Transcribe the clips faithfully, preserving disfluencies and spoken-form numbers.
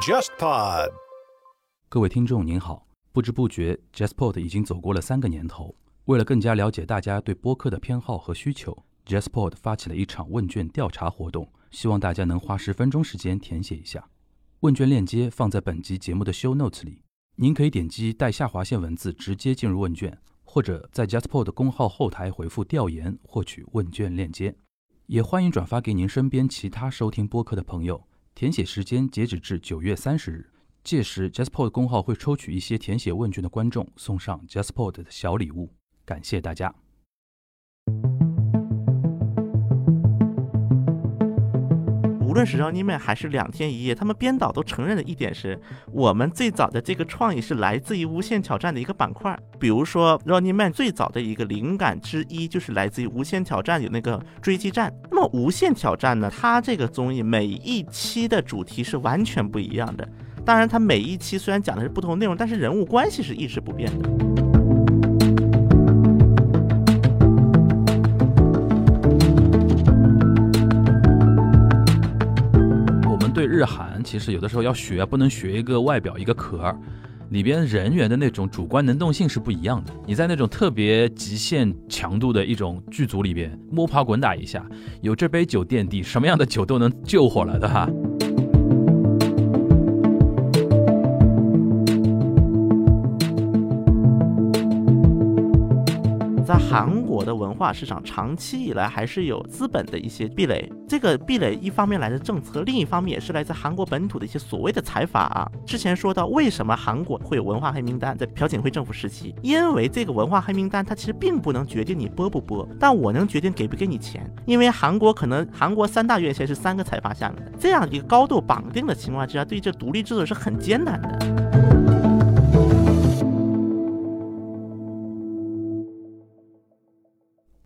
JustPod， 各位听众您好，不知不觉 JustPod 已经走过了三个年头。为了更加了解大家对播客的偏好和需求， JustPod 发起了一场问卷调查活动，希望大家能花十分钟时间填写一下。问卷链接放在本集节目的 show notes 里，您可以点击带下划线文字直接进入问卷，或者在 JustPod 公号后台回复调研获取问卷链接。也欢迎转发给您身边其他收听播客的朋友。填写时间截止至九月三十日，届时 JustPod 公号会抽取一些填写问卷的观众，送上 JustPod 的小礼物。感谢大家。无论是 Running Man 还是两天一夜，他们编导都承认的一点是，我们最早的这个创意是来自于无限挑战的一个板块。比如说 Running Man 最早的一个灵感之一就是来自于无限挑战有那个追击战。那么无限挑战呢，它这个综艺每一期的主题是完全不一样的，当然它每一期虽然讲的是不同内容，但是人物关系是一直不变的。日韩其实有的时候要学，不能学一个外表一个壳，里边人员的那种主观能动性是不一样的。你在那种特别极限强度的一种剧组里边摸爬滚打一下，有这杯酒垫底，什么样的酒都能救火了的哈。在韩国的文化市场长期以来还是有资本的一些壁垒，这个壁垒一方面来自政策，另一方面也是来自韩国本土的一些所谓的财阀啊。之前说到为什么韩国会有文化黑名单，在朴槿惠政府时期，因为这个文化黑名单它其实并不能决定你播不播，但我能决定给不给你钱。因为韩国可能韩国三大院线是三个财阀下面的，这样一个高度绑定的情况之下，对这独立制作是很艰难的。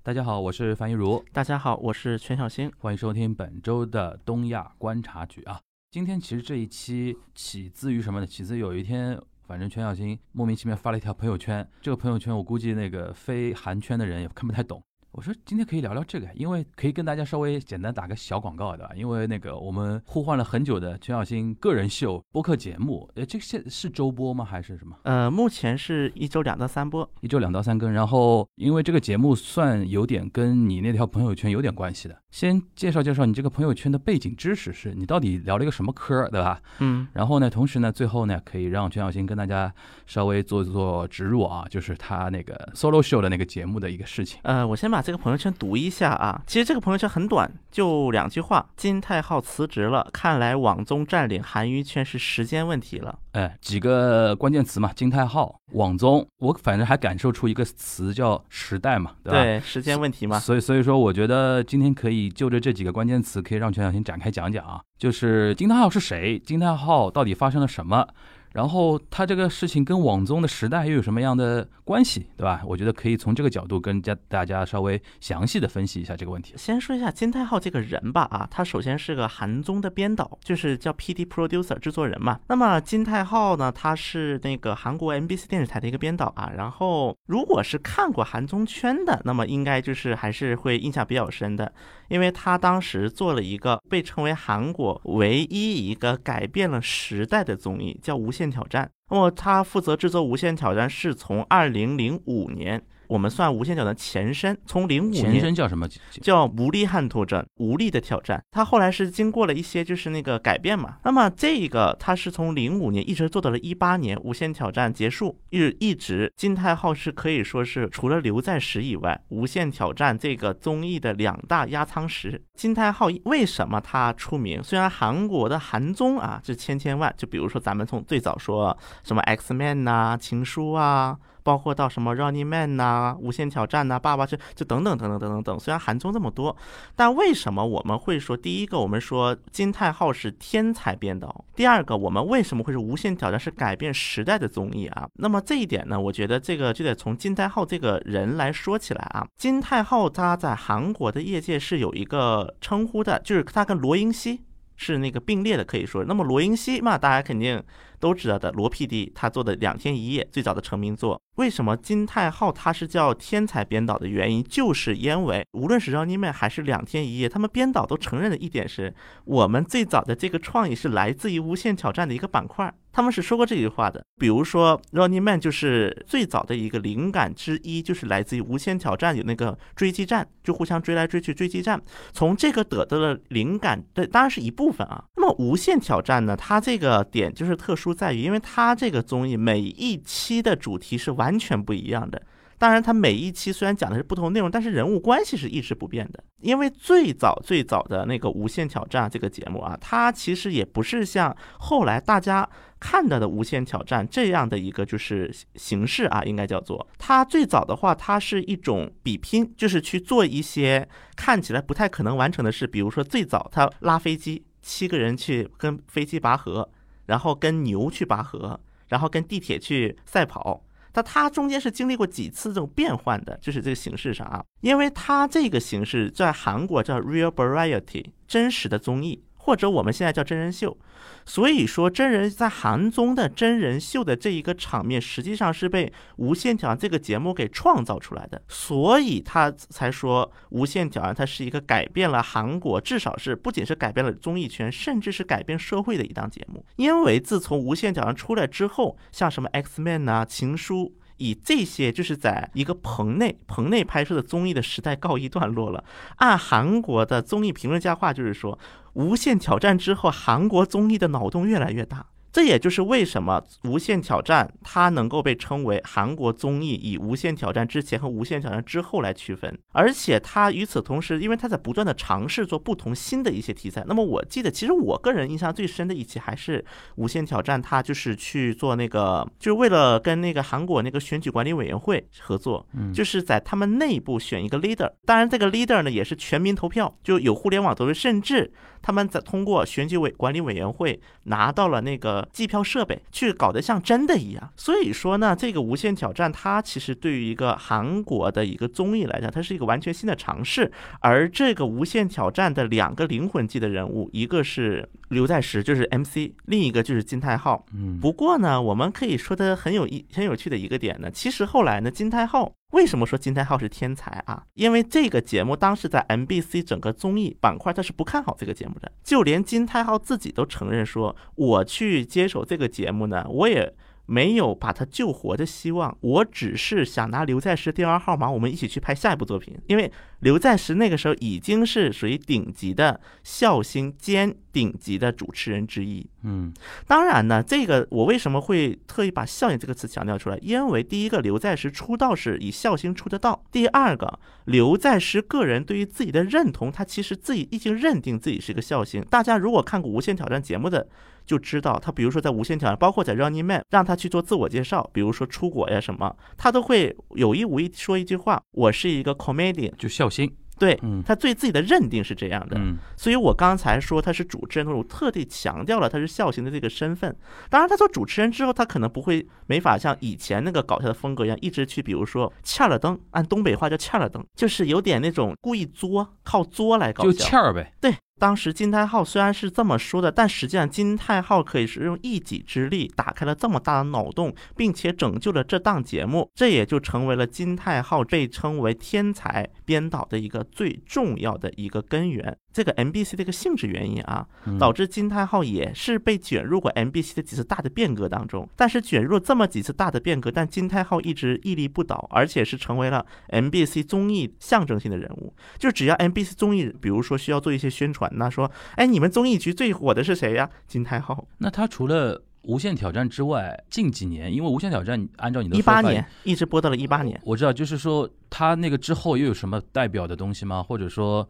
大家好，我是樊一茹。大家好，我是全小星。欢迎收听本周的东亚观察局啊。今天其实这一期起自于什么呢？起自有一天，反正全小星莫名其妙发了一条朋友圈。这个朋友圈我估计那个非韩圈的人也看不太懂。我说今天可以聊聊这个，因为可以跟大家稍微简单打个小广告的，因为那个我们互换了很久的全小星个人秀播客节目，呃，这是是周播吗还是什么？呃，目前是一周两到三播，一周两到三更。然后因为这个节目算有点跟你那条朋友圈有点关系的，先介绍介绍你这个朋友圈的背景知识，是你到底聊了一个什么科，对吧？嗯。然后呢，同时呢，最后呢，可以让全小星跟大家稍微做做植入啊，就是他那个 solo show 的那个节目的一个事情。呃，我先把。把这个朋友圈读一下啊，其实这个朋友圈很短，就两句话。金泰浩辞职了，看来网综占领韩娱圈是时间问题了。哎，几个关键词嘛，金泰浩、网综，我反正还感受出一个词叫时代嘛，对吧？对，时间问题嘛。所以，所以说，我觉得今天可以就着这几个关键词，可以让全小星展开讲讲啊，就是金泰浩是谁，金泰浩到底发生了什么。然后他这个事情跟网综的时代又有什么样的关系，对吧？我觉得可以从这个角度跟大家稍微详细的分析一下这个问题。先说一下金泰浩这个人吧啊，他首先是个韩综的编导，就是叫 P D Producer 制作人嘛。那么金泰浩呢，他是那个韩国 M B C 电视台的一个编导啊。然后如果是看过韩综圈的，那么应该就是还是会印象比较深的，因为他当时做了一个被称为韩国唯一一个改变了时代的综艺，叫无限。无限挑战。那么他负责制作无限挑战是从二零零五年，我们算无限挑战前身，从零五年前身叫什么？叫无力汉斗战，无力的挑战。他后来是经过了一些就是那个改变嘛。那么这个他是从零五年一直做到了一八年无限挑战结束，一直金泰浩是可以说是除了刘在石以外，无限挑战这个综艺的两大压舱石。金泰浩为什么他出名？虽然韩国的韩综啊是千千万，就比如说咱们从最早说什么 X-Man 啊、情书啊，包括到什么 Running Man 呐、啊、无限挑战呐、啊、爸爸去就等等等等等等等。虽然韩综这么多，但为什么我们会说第一个我们说金泰浩是天才编导，第二个我们为什么会是无限挑战是改变时代的综艺啊？那么这一点呢，我觉得这个就得从金泰浩这个人来说起来啊。金泰浩他在韩国的业界是有一个称呼的，就是他跟罗英熙是那个并列的，可以说。那么罗英熙嘛，大家肯定都知道的，罗 P D 他做的两天一夜最早的成名作。为什么金泰浩他是叫天才编导的原因，就是因为无论是 Running Man 还是两天一夜，他们编导都承认的一点是，我们最早的这个创意是来自于无限挑战的一个板块，他们是说过这句话的。比如说 Running Man 就是最早的一个灵感之一，就是来自于无限挑战，有那个追击战，就互相追来追去追击战，从这个得到的灵感，对，当然是一部分啊。那么无限挑战呢，它这个点就是特殊在于，因为它这个综艺每一期的主题是完全不一样的。当然它每一期虽然讲的是不同内容，但是人物关系是一直不变的。因为最早最早的那个无限挑战这个节目啊，它其实也不是像后来大家看到的无限挑战这样的一个就是形式啊，应该叫做，它最早的话它是一种比拼，就是去做一些看起来不太可能完成的事。比如说最早它拉飞机，七个人去跟飞机拔河，然后跟牛去拔河，然后跟地铁去赛跑。但它中间是经历过几次这种变换的，就是这个形式上啊。因为它这个形式在韩国叫 real variety， 真实的综艺，或者我们现在叫真人秀。所以说真人在韩综的真人秀的这一个场面，实际上是被无限挑战这个节目给创造出来的。所以他才说无限挑战它是一个改变了韩国，至少是不仅是改变了综艺圈，甚至是改变社会的一档节目。因为自从无限挑战出来之后，像什么 X-Man 啊、情书，以这些就是在一个棚内棚内拍摄的综艺的时代告一段落了。按韩国的综艺评论家话就是说，无限挑战之后韩国综艺的脑洞越来越大。这也就是为什么无限挑战它能够被称为韩国综艺，以无限挑战之前和无限挑战之后来区分。而且它与此同时，因为它在不断的尝试做不同新的一些题材。那么我记得其实我个人印象最深的一期还是无限挑战，它就是去做那个，就是为了跟那个韩国那个选举管理委员会合作，就是在他们内部选一个 leader。 当然这个 leader 呢也是全民投票，就有互联网投票，甚至他们在通过选举委管理委员会拿到了那个计票设备，去搞得像真的一样。所以说呢，这个无限挑战它其实对于一个韩国的一个综艺来讲，它是一个完全新的尝试。而这个无限挑战的两个灵魂级的人物，一个是刘在石，就是 M C， 另一个就是金泰浩。不过呢，我们可以说的很有很有趣的一个点呢，其实后来呢，金泰浩，为什么说金泰浩是天才啊？因为这个节目当时在 M B C 整个综艺板块，他是不看好这个节目的，就连金泰浩自己都承认说，我去接手这个节目呢，我也没有把他救活的希望，我只是想拿刘在石第二号码，我们一起去拍下一部作品。因为刘在石那个时候已经是属于顶级的笑星兼顶级的主持人之一。嗯，当然呢，这个我为什么会特意把笑星这个词强调出来，因为第一个刘在石出道是以笑星出的道，第二个刘在石个人对于自己的认同，他其实自己已经认定自己是个笑星。大家如果看过无限挑战节目的就知道，他比如说在无限挑战，包括在 Running Man 让他去做自我介绍，比如说出国呀什么，他都会有意无意说一句话，我是一个 comedian， 就笑星。对，他对自己的认定是这样的、嗯、所以我刚才说他是主持人，我特地强调了他是笑星的这个身份。当然他做主持人之后，他可能不会没法像以前那个搞笑的风格一样一直去，比如说欠了灯，按东北话叫欠了灯，就是有点那种故意作，靠作来搞笑，就欠呗。对，当时金泰浩虽然是这么说的，但实际上金泰浩可以是用一己之力打开了这么大的脑洞，并且拯救了这档节目。这也就成为了金泰浩被称为天才编导的一个最重要的一个根源。这个 M B C 的一个性质原因啊，导致金泰浩也是被卷入过 M B C 的几次大的变革当中。但是卷入这么几次大的变革，但金泰浩一直屹立不倒，而且是成为了 M B C 综艺象征性的人物。就只要 M B C 综艺比如说需要做一些宣传，那说哎，你们综艺局最火的是谁呀、啊？金泰浩。那他除了无限挑战之外，近几年因为无限挑战按照你的说法，一八年一直播到了一八年，我知道，就是说他那个之后又有什么代表的东西吗？或者说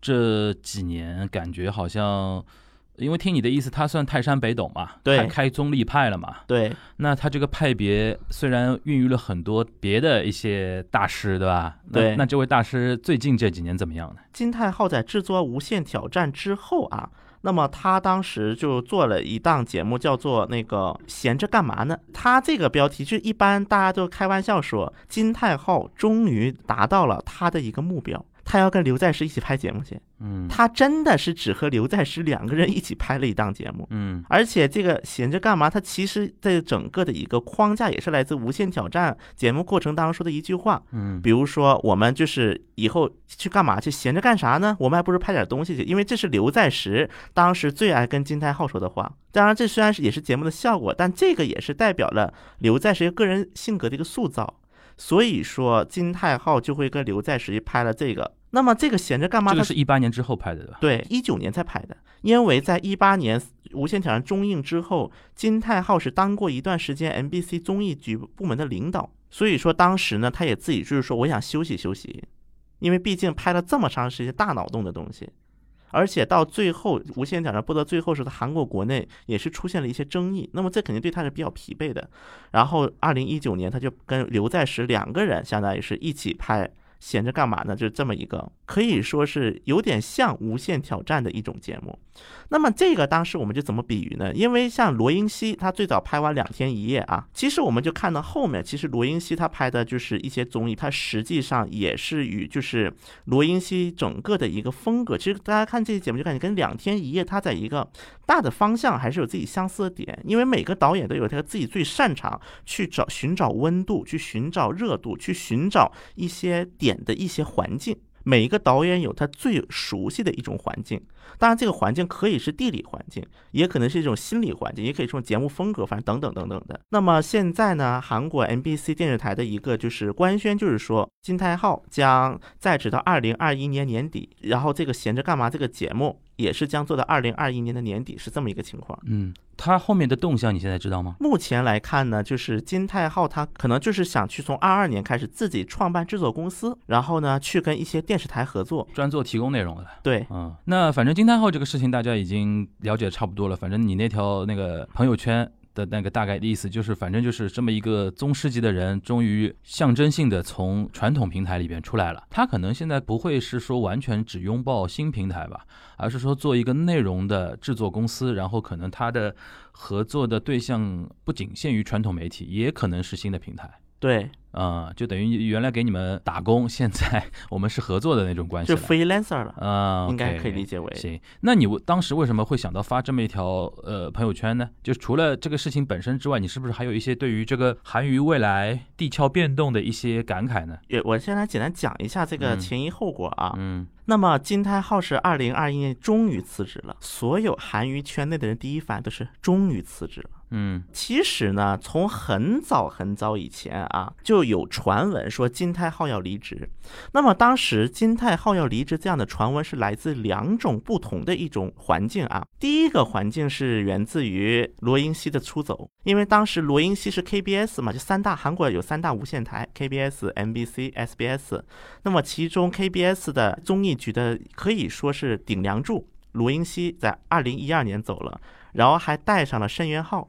这几年感觉好像，因为听你的意思，他算泰山北斗嘛，对，他开宗立派了嘛，对。那他这个派别虽然孕育了很多别的一些大师，对吧？对。那, 那这位大师最近这几年怎么样呢？金泰浩在制作《无限挑战》之后啊，那么他当时就做了一档节目，叫做那个闲着干嘛呢。他这个标题就一般大家都开玩笑说，金泰浩终于达到了他的一个目标。他要跟刘在石一起拍节目去，嗯，他真的是只和刘在石两个人一起拍了一档节目，嗯，而且这个闲着干嘛，他其实这整个的一个框架也是来自无限挑战节目过程当中说的一句话，嗯，比如说我们就是以后去干嘛去，闲着干啥呢？我们还不如拍点东西去，因为这是刘在石当时最爱跟金泰浩说的话。当然，这虽然是也是节目的效果，但这个也是代表了刘在石个人性格的一个塑造。所以说金泰浩就会跟刘在石拍了这个。那么这个闲着干嘛，这个是一八年之后拍的吧？对，一九年才拍的，因为在一八年无限挑战中映之后，金泰浩是当过一段时间 M B C 综艺局部门的领导，所以说当时呢他也自己就是说我想休息休息，因为毕竟拍了这么长时间大脑洞的东西。而且到最后无限挑战播到最后时，韩国国内也是出现了一些争议，那么这肯定对他是比较疲惫的。然后二零一九年他就跟刘在石两个人相当于是一起拍闲着干嘛呢，就这么一个可以说是有点像无限挑战的一种节目。那么这个当时我们就怎么比喻呢？因为像罗英熙他最早拍完两天一夜啊，其实我们就看到后面，其实罗英熙他拍的就是一些综艺，他实际上也是与就是罗英熙整个的一个风格，其实大家看这期节目就感觉跟两天一夜他在一个大的方向还是有自己相似的点，因为每个导演都有他自己最擅长去找寻找温度，去寻找热度，去寻找一些点的一些环境，每一个导演有他最熟悉的一种环境，当然这个环境可以是地理环境，也可能是一种心理环境，也可以是一种节目风格，反正等等等等的。那么现在呢，韩国 M B C 电视台的一个就是官宣，就是说金泰浩将在职到二零二一年年底，然后这个闲着干嘛这个节目也是将做到二零二一年的年底，是这么一个情况。嗯，他后面的动向你现在知道吗？目前来看呢，就是金泰浩他可能就是想去从二二年开始自己创办制作公司，然后呢去跟一些电视台合作，专做提供内容的。对，嗯，那反正金泰后这个事情大家已经了解差不多了，反正你那条那个朋友圈的那个大概的意思就是，反正就是这么一个宗师级的人，终于象征性的从传统平台里边出来了。他可能现在不会是说完全只拥抱新平台吧，而是说做一个内容的制作公司，然后可能他的合作的对象不仅限于传统媒体，也可能是新的平台。对，嗯，就等于原来给你们打工，现在我们是合作的那种关系了，就 freelancer 了，啊、嗯，应该可以理解为。行，那你当时为什么会想到发这么一条呃朋友圈呢？就除了这个事情本身之外，你是不是还有一些对于这个韩娱未来地壳变动的一些感慨呢？我先来简单讲一下这个前因后果啊。嗯。嗯，那么金泰浩是二零二一年终于辞职了，所有韩娱圈内的人第一反应都是终于辞职了。嗯，其实呢，从很早很早以前啊，就有传闻说金泰浩要离职。那么当时金泰浩要离职这样的传闻是来自两种不同的一种环境啊。第一个环境是源自于罗英熙的出走，因为当时罗英熙是 K B S 嘛，就三大韩国有三大无线台 K B S、M B C、S B S。那么其中 K B S 的综艺局的可以说是顶梁柱，罗英熙在二零一二年走了，然后还带上了申元浩。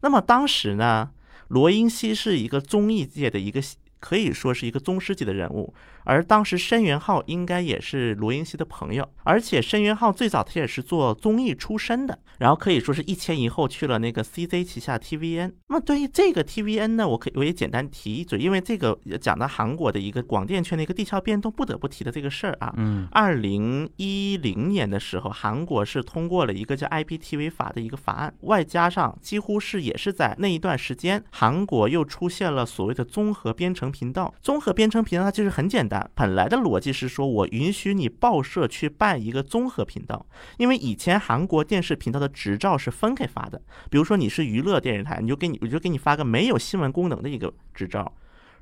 那么当时呢，罗英熙是一个综艺界的一个可以说是一个宗师级的人物，而当时申元浩应该也是罗英熙的朋友，而且申元浩最早他也是做综艺出身的，然后可以说是一前一后去了那个 C J 旗下 T V N。 那么对于这个 T V N 呢，我可以我也简单提一嘴，因为这个讲到韩国的一个广电圈的一个地壳变动不得不提的这个事儿啊。嗯，二零一零年的时候，韩国是通过了一个叫 I P T V 法的一个法案，外加上几乎是也是在那一段时间，韩国又出现了所谓的综合编程频道。综合编程频道它其实很简单，本来的逻辑是说我允许你报社去办一个综合频道，因为以前韩国电视频道的执照是分开发的，比如说你是娱乐电视台，你就给你我就给你发个没有新闻功能的一个执照，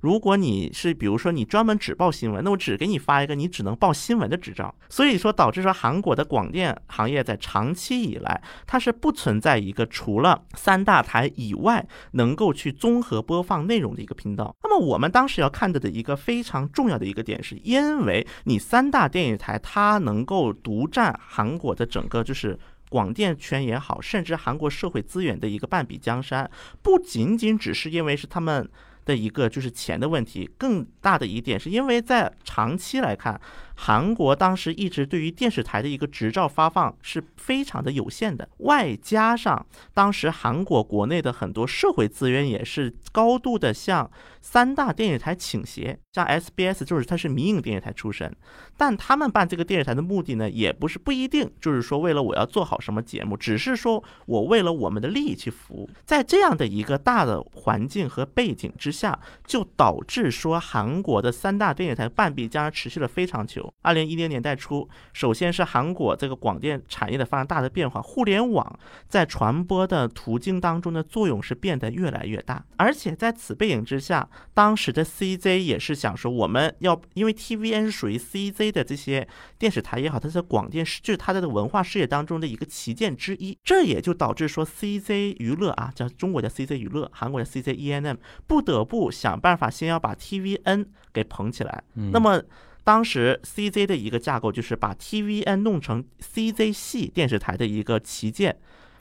如果你是比如说你专门只报新闻，那我只给你发一个你只能报新闻的执照。所以说导致说韩国的广电行业在长期以来它是不存在一个除了三大台以外能够去综合播放内容的一个频道。那么我们当时要看到的一个非常重要的一个点是，因为你三大电视台它能够独占韩国的整个就是广电圈也好，甚至韩国社会资源的一个半壁江山，不仅仅只是因为是他们的一个就是钱的问题，更大的一点是因为在长期来看，韩国当时一直对于电视台的一个执照发放是非常的有限的，外加上当时韩国国内的很多社会资源也是高度的向三大电视台倾斜，像 S B S 就是它是民营电视台出身，但他们办这个电视台的目的呢，也不是不一定就是说为了我要做好什么节目，只是说我为了我们的利益去服务。在这样的一个大的环境和背景之下，就导致说韩国的三大电视台半壁江山持续了非常久。二零一零年代初，首先是韩国这个广电产业的发生大的变化，互联网在传播的途径当中的作用是变得越来越大，而且在此背景之下，当时的 C J 也是想说我们要，因为 T V N 是属于 C J 的这些电视台也好，它是广电就是它的文化事业当中的一个旗舰之一，这也就导致说 C J 娱乐啊，叫中国叫 C J 娱乐，韩国叫 C J E N M， 不得不想办法先要把 T V N 给捧起来、嗯、那么当时 C J 的一个架构就是把 T V N 弄成 C J 系电视台的一个旗舰，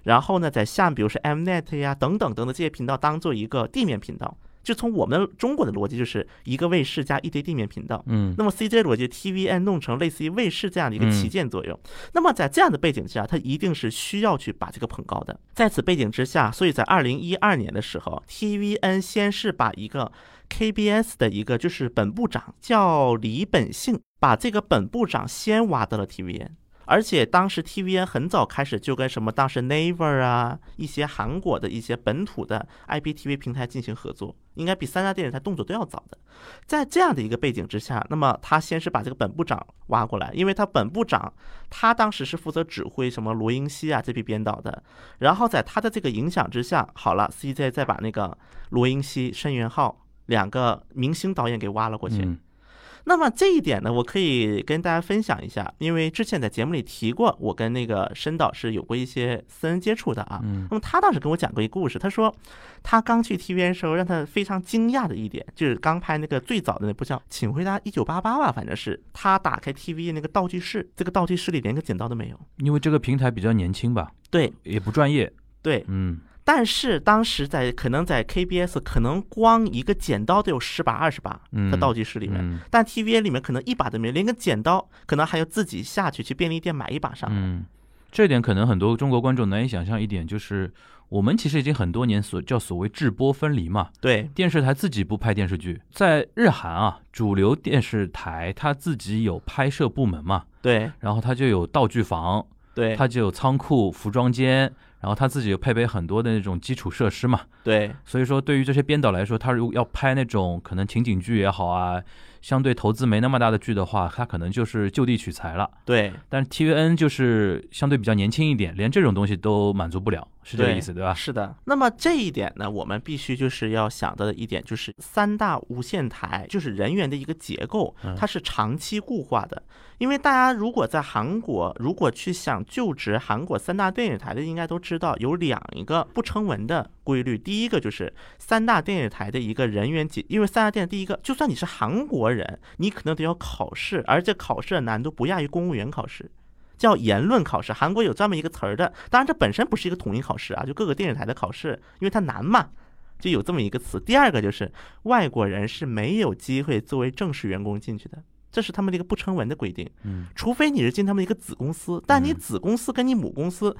然后呢在下面比如说 M N E T 呀、啊、等等等等这些频道当做一个地面频道，就从我们中国的逻辑就是一个卫视加一堆地面频道，嗯，那么 C J 逻辑 T V N 弄成类似于卫视这样的一个旗舰作用、嗯、那么在这样的背景之下，它一定是需要去把这个捧高的。在此背景之下，所以在二零一二年的时候 T V N 先是把一个K B S 的一个就是本部长叫李本幸，把这个本部长先挖到了 T V N， 而且当时 T V N 很早开始就跟什么当时 Naver 啊一些韩国的一些本土的 I P T V 平台进行合作，应该比三大电视台动作都要早的。在这样的一个背景之下，那么他先是把这个本部长挖过来，因为他本部长他当时是负责指挥什么罗英熙啊这批编导的，然后在他的这个影响之下，好了 C J 再把那个罗英熙、申元浩两个明星导演给挖了过去、嗯、那么这一点呢，我可以跟大家分享一下，因为之前在节目里提过，我跟那个申导师有过一些私人接触的啊。嗯、那么他当时跟我讲过一个故事，他说他刚去 T V N 的时候，让他非常惊讶的一点就是刚拍那个最早的那部叫《请回答一九八八》吧，反正是他打开 T V N 那个道具室，这个道具室里连个剪刀都没有，因为这个平台比较年轻吧，对，也不专业，对，嗯。但是当时在可能在 K B S 可能光一个剪刀都有十把二十把在道具室里面、嗯嗯、但 T V N 里面可能一把都没有，连个剪刀可能还要自己下去去便利店买一把上来、嗯、这点可能很多中国观众难以想象一点，就是我们其实已经很多年所叫所谓制播分离嘛，对，电视台自己不拍电视剧，在日韩啊主流电视台它自己有拍摄部门嘛，对，然后它就有道具房，对，它就有仓库、服装间，然后他自己有配备很多的那种基础设施嘛，对，所以说对于这些编导来说，他如果要拍那种可能情景剧也好啊，相对投资没那么大的剧的话，他可能就是就地取材了，对，但是 T V N 就是相对比较年轻一点，连这种东西都满足不了，是这个意思 对, 对吧？是的。那么这一点呢，我们必须就是要想到的一点就是三大无线台就是人员的一个结构，它是长期固化的、嗯、因为大家如果在韩国如果去想就职韩国三大电视台的，应该都知道知道有两个不成文的规律，第一个就是三大电视台的一个人员结，因为三大电视台第一个，就算你是韩国人，你可能得要考试，而这考试的难度不亚于公务员考试，叫言论考试，韩国有专门一个词儿的，当然这本身不是一个统一考试啊，就各个电视台的考试，因为它难嘛，就有这么一个词。第二个就是外国人是没有机会作为正式员工进去的。这是他们的一个不成文的规定，除非你是进他们一个子公司，但你子公司跟你母公司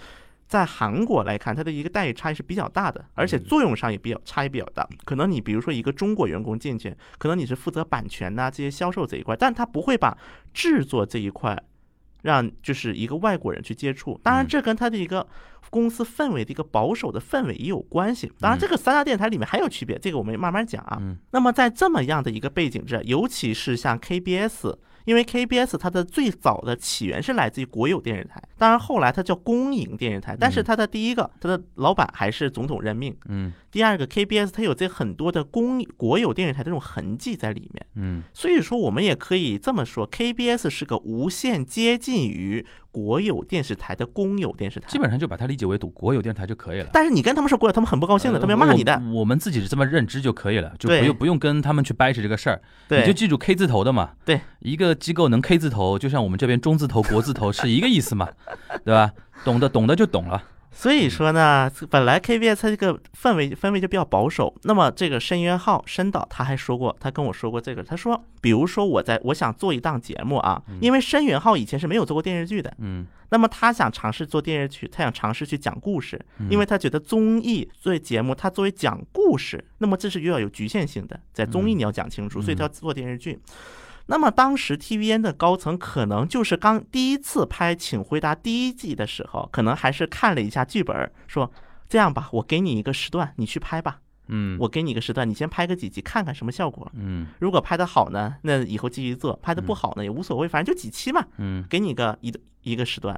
在韩国来看，它的一个待遇差异是比较大的，而且作用上也比较差异比较大。可能你比如说一个中国员工进去，可能你是负责版权呐、啊、这些销售这一块，但他不会把制作这一块让就是一个外国人去接触。当然，这跟他的一个公司氛围的一个保守的氛围也有关系。当然，这个三大电台里面还有区别，这个我们慢慢讲啊。那么在这么样的一个背景之下，尤其是像 K B S。因为 K B S 它的最早的起源是来自于国有电视台，当然后来它叫公营电视台，但是它的第一个它的老板还是总统任命，嗯，第二个 K B S 它有这很多的公国有电视台这种痕迹在里面，嗯，所以说我们也可以这么说 K B S 是个无限接近于国有电视台的公有电视台，基本上就把它理解为国有电视台就可以了。但是你跟他们说国有，他们很不高兴的，他们要骂你的、呃我。我们自己是这么认知就可以了，就不用不用跟他们去掰扯这个事儿。你就记住 K 字头的嘛。对，一个机构能 K 字头，就像我们这边中字头、国字头是一个意思嘛，对吧？懂的懂的就懂了。所以说呢，本来 K B S 它这个氛围氛围就比较保守。那么这个申渊浩申导他还说过，他跟我说过这个，他说，比如说我在我想做一档节目啊，因为申渊浩以前是没有做过电视剧的，嗯，那么他想尝试做电视剧，他想尝试去讲故事，因为他觉得综艺作为节目，他作为讲故事，那么这是又要有局限性的，在综艺你要讲清楚，所以他要做电视剧。那么当时 T V N 的高层可能就是刚第一次拍《请回答》第一季的时候，可能还是看了一下剧本，说这样吧，我给你一个时段，你去拍吧。嗯，我给你一个时段，你先拍个几集看看什么效果。嗯，如果拍的好呢，那以后继续做；拍的不好呢，也无所谓，反正就几期嘛。嗯，给你个一一个时段。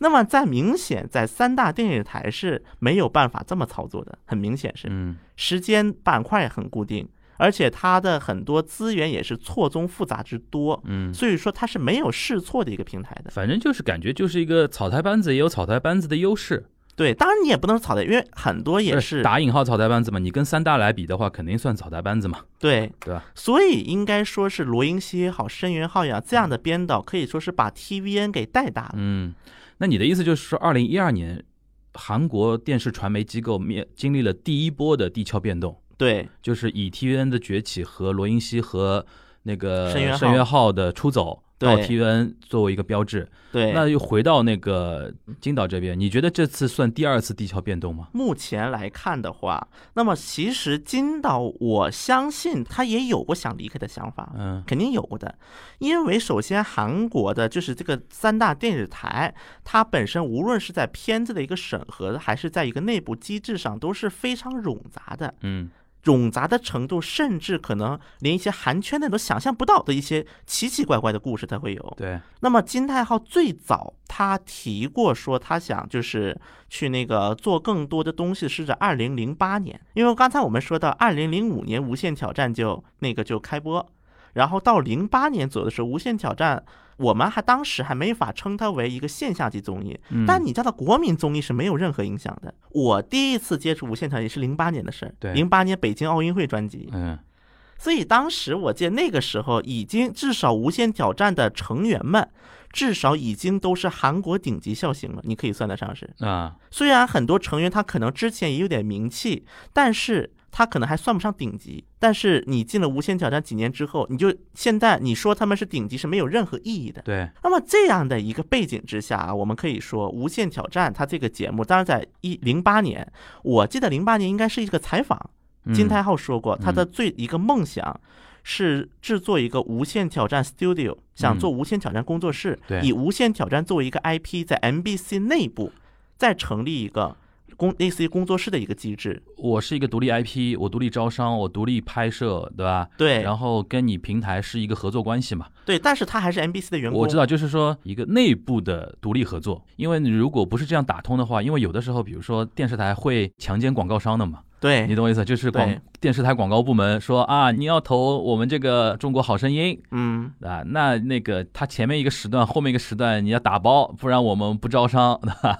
那么在明显在三大电视台是没有办法这么操作的，很明显是，嗯，时间板块也很固定。而且它的很多资源也是错综复杂之多，嗯，所以说它是没有试错的一个平台的。反正就是感觉就是一个草台班子也有草台班子的优势。对，当然你也不能草台，因为很多也是打引号草台班子嘛，你跟三大来比的话肯定算草台班子嘛。对对吧？所以应该说是罗英熙也好，申元浩也好，这样的编导可以说是把 T V N 给带大了。嗯，那你的意思就是说二零一二年韩国电视传媒机构面经历了第一波的地壳变动。对，就是以 T V N 的崛起和罗英熙和那个申渊浩的出走到 T V N 作为一个标志。对，那又回到那个金导这边，你觉得这次算第二次地壳变动吗？目前来看的话，那么其实金导我相信他也有过想离开的想法，嗯，肯定有过的。因为首先韩国的就是这个三大电视台，它本身无论是在片子的一个审核还是在一个内部机制上都是非常冗杂的，嗯，冗杂的程度，甚至可能连一些韩圈内都想象不到的一些奇奇怪怪的故事它会有。对，那么金泰浩最早他提过说他想就是去那个做更多的东西是在二零零八年，因为刚才我们说到二零零五年《无限挑战》就那个就开播，然后到零八年左右的时候，《无限挑战》我们还当时还没法称它为一个现象级综艺，但你叫它国民综艺是没有任何影响的。我第一次接触无限挑战也是零八年的事儿，零八年北京奥运会专辑，嗯，所以当时我记得那个时候已经至少无限挑战的成员们至少已经都是韩国顶级笑星了，你可以算得上是啊。虽然很多成员他可能之前也有点名气，但是他可能还算不上顶级，但是你进了无限挑战几年之后，你就现在你说他们是顶级是没有任何意义的。对，那么这样的一个背景之下啊，我们可以说无限挑战它这个节目，当然在零八年，我记得零八年应该是一个采访，金泰浩说过他的最一个梦想是制作一个无限挑战 studio， 想做无限挑战工作室，以无限挑战作为一个 I P， 在 M B C 内部再成立一个类似于工作室的一个机制。我是一个独立 I P， 我独立招商，我独立拍摄，对吧？对，然后跟你平台是一个合作关系嘛。对，但是他还是 M B C 的员工。我知道，就是说一个内部的独立合作，因为如果不是这样打通的话，因为有的时候比如说电视台会强奸广告商的嘛。对，你懂我意思，就是广电视台广告部门说啊，你要投我们这个中国好声音，嗯啊，那那个他前面一个时段后面一个时段你要打包，不然我们不招商，对吧？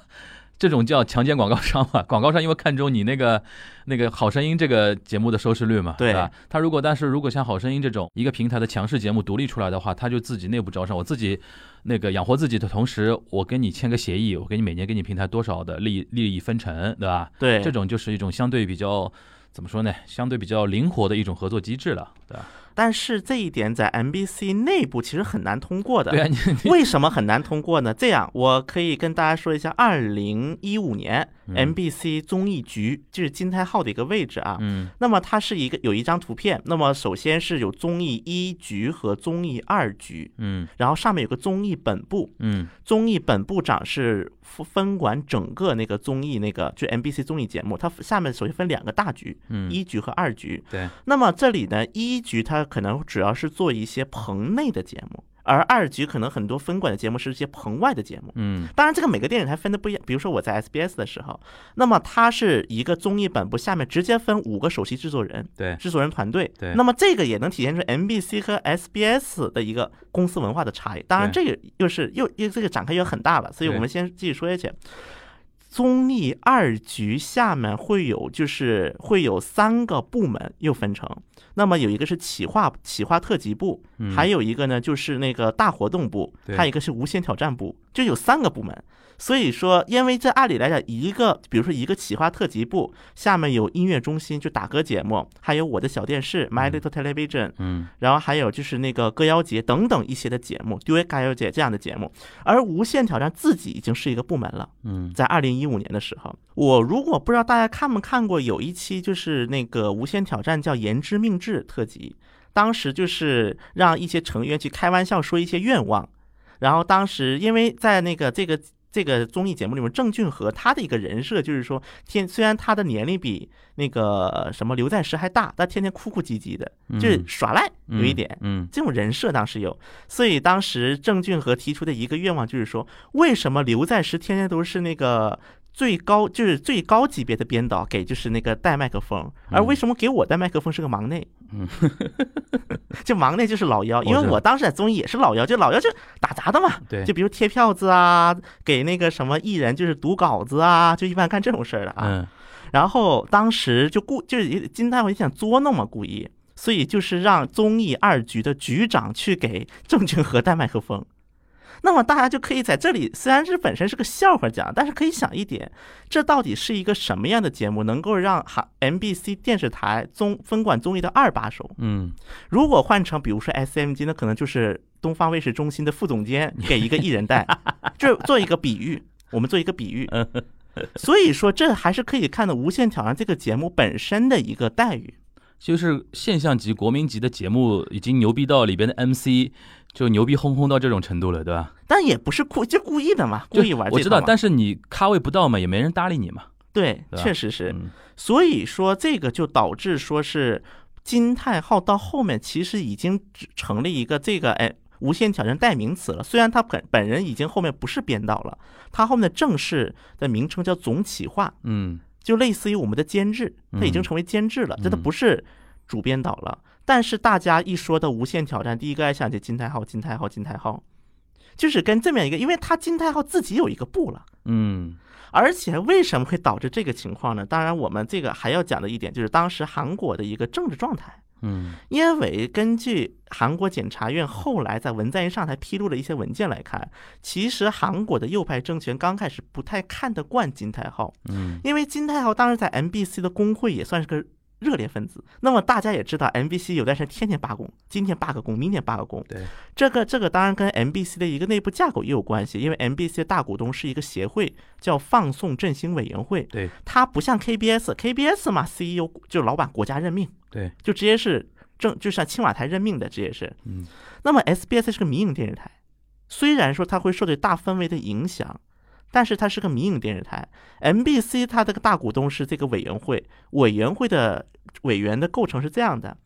这种叫强奸广告商嘛，广告商因为看中你那个那个好声音这个节目的收视率嘛，对吧？他如果但是如果像好声音这种一个平台的强势节目独立出来的话，他就自己内部招商，我自己那个养活自己的同时，我跟你签个协议，我给你每年给你平台多少的利利益分成，对吧？对，这种就是一种相对比较怎么说呢？相对比较灵活的一种合作机制了，对吧？但是这一点在 M B C 内部其实很难通过的。对啊，为什么很难通过呢？这样我可以跟大家说一下，二零一五年 M B C 综艺局就是金泰浩的一个位置啊。嗯，那么它是一个有一张图片，那么首先是有综艺一局和综艺二局，嗯，然后上面有个综艺本部，嗯，综艺本部长是分管整个那个综艺那个就 M B C 综艺节目，它下面首先分两个大局，嗯，一局和二局。对，那么这里呢，一局它可能主要是做一些棚内的节目，而二局可能很多分管的节目是一些棚外的节目。嗯，当然这个每个电视台分的不一样。比如说我在 S B S 的时候，那么它是一个综艺本部下面直接分五个首席制作人，对，制作人团队。对，那么这个也能体现出 M B C 和 S B S 的一个公司文化的差异。当然这个又是又又这个展开又很大了，所以我们先继续说下去。综艺二局下面会有就是会有三个部门又分成，那么有一个是企划企划特辑部、嗯、还有一个呢就是那个大活动部，还有一个是无限挑战部，就有三个部门。所以说因为这按理来讲一个比如说一个企划特辑部下面有音乐中心就打歌节目，还有我的小电视 My Little Television、嗯、然后还有就是那个歌谣节等等一些的节目 Duet 歌谣节这样的节目。而无限挑战自己已经是一个部门了，在二零一五年的时候，我如果不知道大家看没看过有一期就是那个无限挑战叫言之命制特辑，当时就是让一些成员去开玩笑说一些愿望，然后当时因为在那个这个这个综艺节目里面，郑俊和他的一个人设就是说，天虽然他的年龄比那个什么刘在石还大，但天天哭哭唧唧的，就是耍赖有一点，嗯，这种人设当时有。所以当时郑俊和提出的一个愿望就是说，为什么刘在石天天都是那个最高就是最高级别的编导给就是那个带麦克风，而为什么给我带麦克风是个忙内？嗯，就忙内就是老幺，因为我当时在综艺也是老幺，就老幺就打杂的嘛，对，就比如贴票子啊，给那个什么艺人就是读稿子啊，就一般干这种事儿的啊。嗯，然后当时就故就是金泰文想捉弄嘛，故意，所以就是让综艺二局的局长去给郑俊和带麦克风。那么大家就可以在这里，虽然这本身是个笑话讲，但是可以想一点，这到底是一个什么样的节目能够让 M B C 电视台综分管综艺的二把手？嗯，如果换成比如说 S M G， 那可能就是东方卫视中心的副总监给一个艺人带，就做一个比喻，我们做一个比喻。所以说，这还是可以看到《无限挑战》这个节目本身的一个待遇。就是现象级国民级的节目已经牛逼到里边的 M C 就牛逼哄哄到这种程度了，对吧？但也不是故就故意的嘛，故意玩这套嘛，我知道，但是你咖位不到嘛，也没人搭理你嘛，对，对确实是、嗯、所以说这个就导致说是金泰浩到后面其实已经成立一个这个哎无限挑战代名词了，虽然他本本人已经后面不是编导了，他后面的正式的名称叫总企划，嗯，就类似于我们的监制，它已经成为监制了，这它不是主编导了。但是大家一说到无限挑战，第一个爱想起金泰浩，金泰浩，金泰浩，就是跟这么一个，因为他金泰浩自己有一个部了，嗯。而且为什么会导致这个情况呢？当然，我们这个还要讲的一点就是当时韩国的一个政治状态，嗯，因为根据韩国检察院后来在文在寅上台披露的一些文件来看，其实韩国的右派政权刚开始不太看得惯金泰浩，嗯，因为金泰浩当时在 M B C 的工会也算是个热烈分子。那么大家也知道 M B C 有段时间天天罢工，今天罢个工，明天罢个工，对，这个这个当然跟 M B C 的一个内部架构也有关系，因为 M B C 的大股东是一个协会叫放送振兴委员会，对，它不像 K B S， K B S 嘛 C E O 就老板国家任命，对，就直接是正就像青瓦台任命的，直接是，嗯。那么 S B S 是个民营电视台，虽然说它会受对大氛围的影响，但是它是个民营电视台。 M B C 它的大股东是这个委员会，委员会的委员的构成是这样的，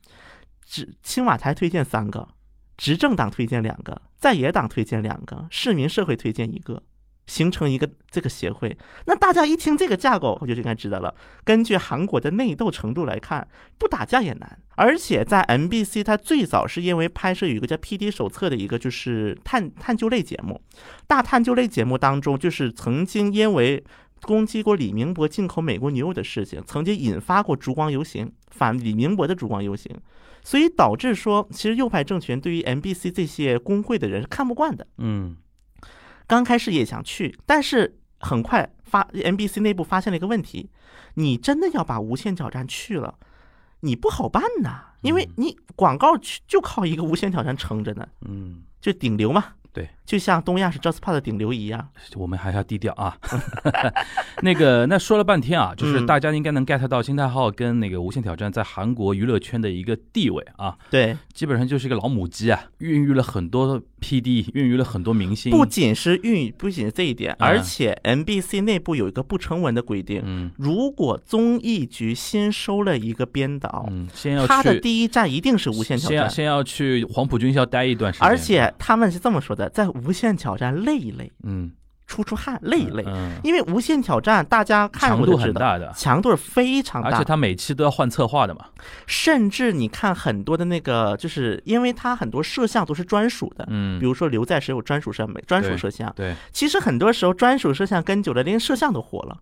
青瓦台推荐三个，执政党推荐两个，在野党推荐两个，市民社会推荐一个，形成一个这个协会。那大家一听这个架构，我就应该知道了，根据韩国的内斗程度来看，不打架也难。而且在 M B C 它最早是因为拍摄有一个叫 P D 手册的一个就是探探究类节目，大探究类节目当中就是曾经因为攻击过李明博进口美国牛肉的事情，曾经引发过烛光游行，反李明博的烛光游行，所以导致说其实右派政权对于 M B C 这些工会的人是看不惯的，嗯，刚开始也想去，但是很快发 M B C 内部发现了一个问题，你真的要把无限挑战去了，你不好办呐，因为你广告就靠一个无限挑战撑着呢，嗯，就顶流嘛，对，就像东亚是 JustPod 的顶流一样，我们还要低调啊。那个，那说了半天啊，就是大家应该能 get 到金泰浩跟那个无限挑战在韩国娱乐圈的一个地位啊，对，基本上就是一个老母鸡啊，孕育了很多。P D 孕育了很多明星，不仅是孕育，不仅是这一点，而且 M B C 内部有一个不成文的规定，嗯，如果综艺局新收了一个编导，嗯，先要去他的第一站一定是无限挑战，先要, 先要去黄埔军校待一段时间，而且他们是这么说的，在无限挑战累一累，嗯，出出汗累一累、嗯嗯、因为无限挑战大家看过就知道强度很大的，强度非常大，而且他每期都要换策划的嘛，甚至你看很多的那个就是因为他很多摄像都是专属的、嗯、比如说刘在石有专属设备专属摄像，对对，其实很多时候专属摄像跟久了连摄像都火了，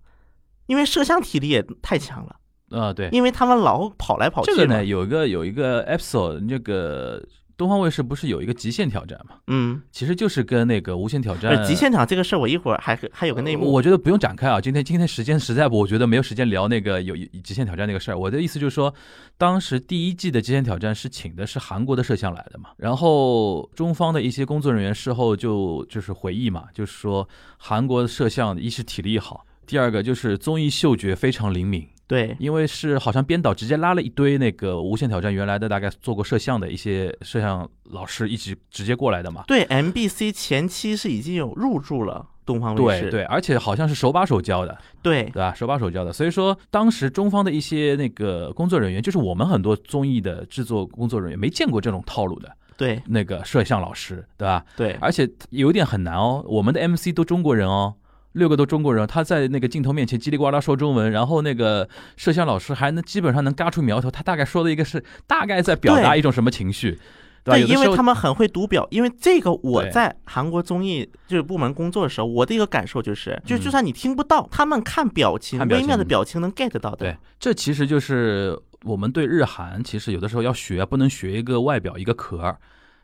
因为摄像体力也太强了啊、嗯，对，因为他们老跑来跑去。这个呢，有一个有一个 episode， 那个东方卫视不是有一个极限挑战嘛？嗯，其实就是跟那个无限挑战。极限挑战这个事儿，我一会儿还还有个内幕、呃，我觉得不用展开啊。今天今天时间实在不，我觉得没有时间聊那个有极限挑战那个事儿。我的意思就是说，当时第一季的极限挑战是请的是韩国的摄像来的嘛，然后中方的一些工作人员事后就就是回忆嘛，就是说韩国摄像一是体力好，第二个就是综艺嗅觉非常灵敏。对，因为是好像编导直接拉了一堆那个无限挑战原来的大概做过摄像的一些摄像老师一起直接过来的嘛。对 ，M B C 前期是已经有入驻了东方卫视，对对，而且好像是手把手教的，对对吧？手把手教的，所以说当时中方的一些那个工作人员，就是我们很多综艺的制作工作人员没见过这种套路的。对，那个摄像老师，对吧？对，而且有点很难哦，我们的 M C 都中国人哦。六个都中国人，他在那个镜头面前叽里呱啦说中文，然后那个摄像老师还能基本上能嘎出苗头，他大概说的一个是大概在表达一种什么情绪。对，因为他们很会读表，因为这个我在韩国综艺就是部门工作的时候，我的一个感受就是，就就算你听不到，他们看表情，微妙的表情能 get 到的。对，这其实就是我们对日韩其实有的时候要学，不能学一个外表一个壳，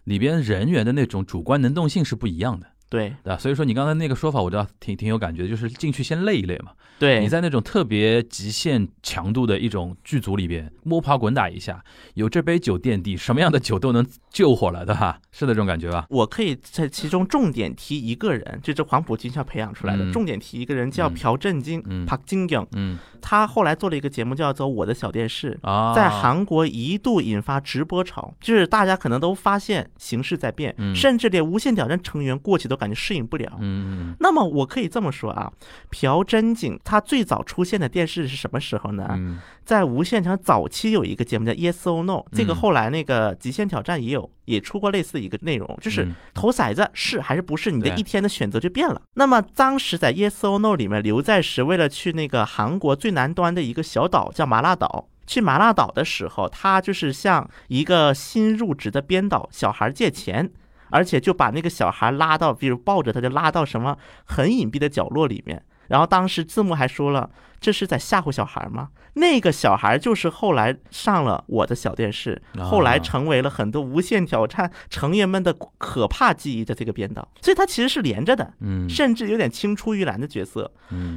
里边人员的那种主观能动性是不一样的。对对，所以说你刚才那个说法我知道挺挺有感觉，就是进去先累一累嘛。对，你在那种特别极限强度的一种剧组里边摸爬滚打一下，有这杯酒垫底，什么样的酒都能救火了，对吧？是那种感觉吧？我可以在其中重点提一个人，这是黄埔军校培养出来的、嗯、重点提一个人叫朴正京、嗯、朴正京、嗯、他后来做了一个节目叫做我的小电视、哦、在韩国一度引发直播潮，就是大家可能都发现形势在变、嗯、甚至连无限挑战成员过去都感觉适应不了。嗯，那么我可以这么说啊，朴真景他最早出现的电视是什么时候呢？嗯、在无限挑战早期有一个节目叫 Yes or No， 这个后来那个极限挑战也有也出过类似的一个内容，就是投骰子是还是不是，你的一天的选择就变了。那么当时在 Yes or No 里面，刘在石为了去那个韩国最南端的一个小岛叫麻辣岛。去麻辣岛的时候，他就是向一个新入职的编导小孩借钱。而且就把那个小孩拉到，比如抱着他就拉到什么很隐蔽的角落里面，然后当时字幕还说了这是在吓唬小孩吗？那个小孩就是后来上了我的小电视，后来成为了很多无限挑战成员们的可怕记忆的这个编导，所以他其实是连着的，甚至有点青出于蓝的角色。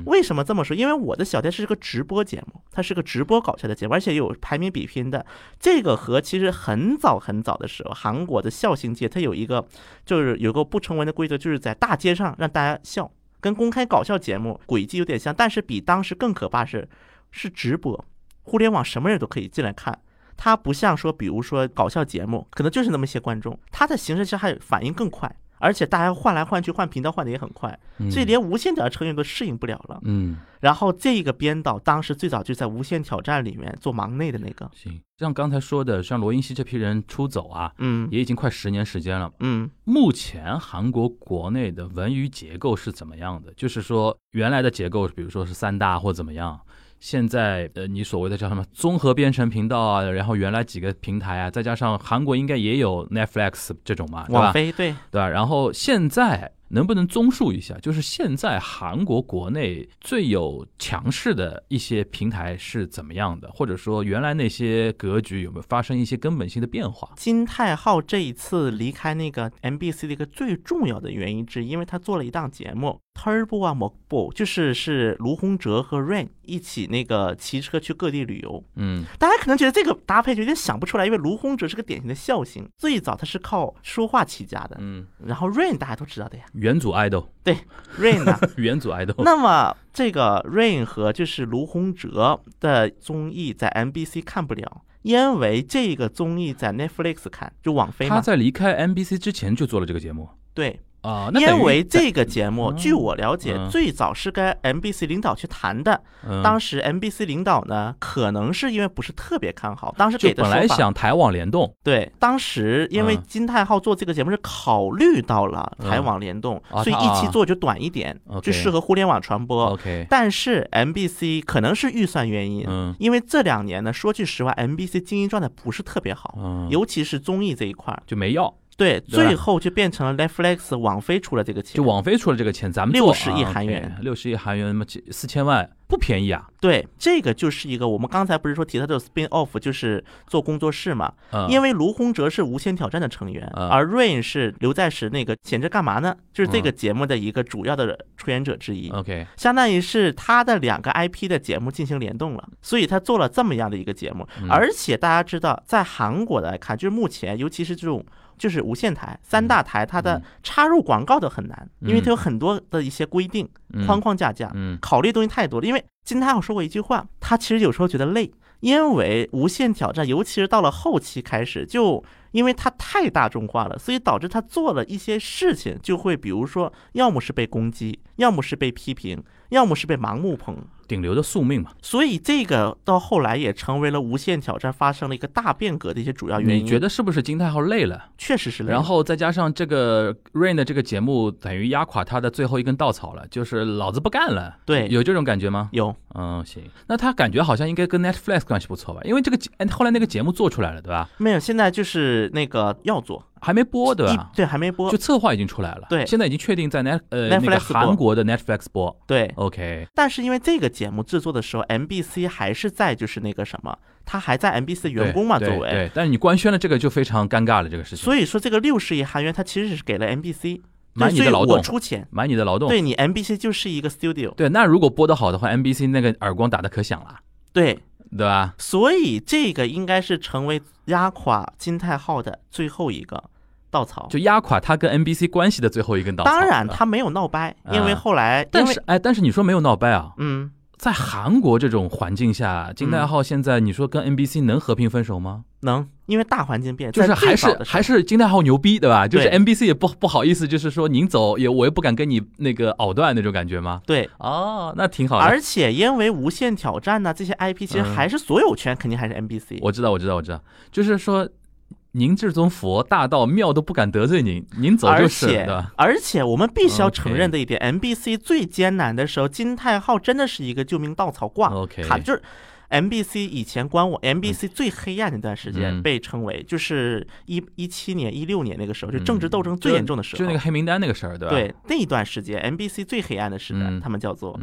为什么这么说？因为我的小电视是个直播节目，它是个直播搞笑的节目，而且有排名比拼的。这个和其实很早很早的时候韩国的笑星界它有一个就是有个不成文的规则，就是在大街上让大家笑，跟公开搞笑节目轨迹有点像，但是比当时更可怕是是直播，互联网什么人都可以进来看。它不像说比如说搞笑节目可能就是那么些观众，它的形式上还反应更快，而且大家换来换去换频道换的也很快，所以连无限挑战成员都适应不了了。嗯，然后这个编导当时最早就在无限挑战里面做忙内的那个。行，像刚才说的，像罗英熙这批人出走啊，嗯，也已经快十年时间了。嗯，目前韩国国内的文娱结构是怎么样的？就是说原来的结构，比如说是三大或怎么样。现在呃，你所谓的叫什么综合编程频道啊，然后原来几个平台啊，再加上韩国应该也有 Netflix 这种嘛，对吧？网飞，对对吧？然后现在能不能综述一下，就是现在韩国国内最有强势的一些平台是怎么样的，或者说原来那些格局有没有发生一些根本性的变化？金泰浩这一次离开那个 M B C 的一个最重要的原因之一，因为他做了一档节目 Turbo Mokbo， 就是是卢洪哲和 Rain 一起那个骑车去各地旅游。嗯，大家可能觉得这个搭配有点想不出来，因为卢洪哲是个典型的笑星，最早他是靠说话起家的。嗯，然后 Rain 大家都知道的呀，元祖 idol， 对 Rain 呢、啊，元祖 idol。那么这个 Rain 和就是卢洪哲的综艺在 M B C 看不了，因为这个综艺在 Netflix 看，就网飞嘛。他在离开 M B C 之前就做了这个节目。对，啊，那因为这个节目，据我了解，最早是跟 M B C 领导去谈的。当时 M B C 领导呢，可能是因为不是特别看好，当时给的说法，就本来想台网联动。对，当时因为金泰浩做这个节目是考虑到了台网联动，所以一期做就短一点，就适合互联网传播。OK， 但是 M B C 可能是预算原因，因为这两年呢，说句实话 ，M B C 经营状态不是特别好，尤其是综艺这一块就没要。对，最后就变成了 Netflix 网飞出了这个钱，就网飞出了这个钱，咱们六十亿韩元，六十亿韩元，那么四千万，不便宜啊。对，这个就是一个我们刚才不是说提到的 spin off， 就是做工作室嘛。嗯、因为卢洪哲是无限挑战的成员，嗯、而 Rain 是刘在石那个闲着干嘛呢？就是这个节目的一个主要的出演者之一。OK，、嗯、相当于是他的两个 I P 的节目进行联动了，所以他做了这么样的一个节目。嗯、而且大家知道，在韩国来看，就是目前尤其是这种。就是无线台三大台，它的插入广告都很难，嗯、因为它有很多的一些规定、嗯、框框架架、嗯、考虑东西太多了。因为金泰浩说过一句话，他其实有时候觉得累，因为无线挑战尤其是到了后期开始，就因为它太大众化了，所以导致他做了一些事情就会，比如说要么是被攻击，要么是被批评，要么是被盲目捧，顶流的宿命嘛。所以这个到后来也成为了无限挑战发生了一个大变革的一些主要原因。你觉得是不是金泰浩累了？确实是累了。然后再加上这个 Rain 的这个节目等于压垮他的最后一根稻草了，就是老子不干了。对，有这种感觉吗？有。嗯，行。那他感觉好像应该跟 Netflix 关系不错吧？因为这个后来那个节目做出来了，对吧？没有，现在就是那个要做。还没播对吧？对，还没播，就策划已经出来了。对，现在已经确定在 net 呃那个韩国的 Netflix 播。对 ，OK。但是因为这个节目制作的时候 ，M B C 还是在就是那个什么，他还在 M B C 员工嘛作为。对，但是你官宣了这个就非常尴尬了，这个事情。所以说这个六十亿韩元，它其实是给了 M B C。买你的劳动，我出钱买你的劳动。对，你 M B C 就是一个 studio。对，那如果播得好的话 ，M B C 那个耳光打得可响了。对。对吧？所以这个应该是成为压垮金泰浩的最后一个稻草，就压垮他跟 N B C 关系的最后一根稻草。当然，他没有闹掰，嗯、因为后来，但是哎，但是你说没有闹掰啊？嗯，在韩国这种环境下，金泰浩现在你说跟 N B C 能和平分手吗？能，因为大环境变，就是还是还是金泰浩牛逼，对吧？就是 M B C 也不不好意思，就是说您走也我也不敢跟你那个藕断那种感觉吗？对，哦，那挺好的。而且因为无限挑战呢、啊，这些 I P 其实还是所有权肯定还是 M B C、嗯。我知道，我知道，我知道，就是说您这尊佛大道庙都不敢得罪您，您走就是的。而且，而且我们必须要承认的一点 ，M B C 最艰难的时候，金泰浩真的是一个救命稻草挂卡，就是。M B C 以前官网 M B C 最黑暗的一段时间被称为就是一一七年一六年那个时候，就政治斗争最严重的时候，就那个黑名单那个事儿，对吧？对，那一段时间 M B C 最黑暗的时代，他们叫做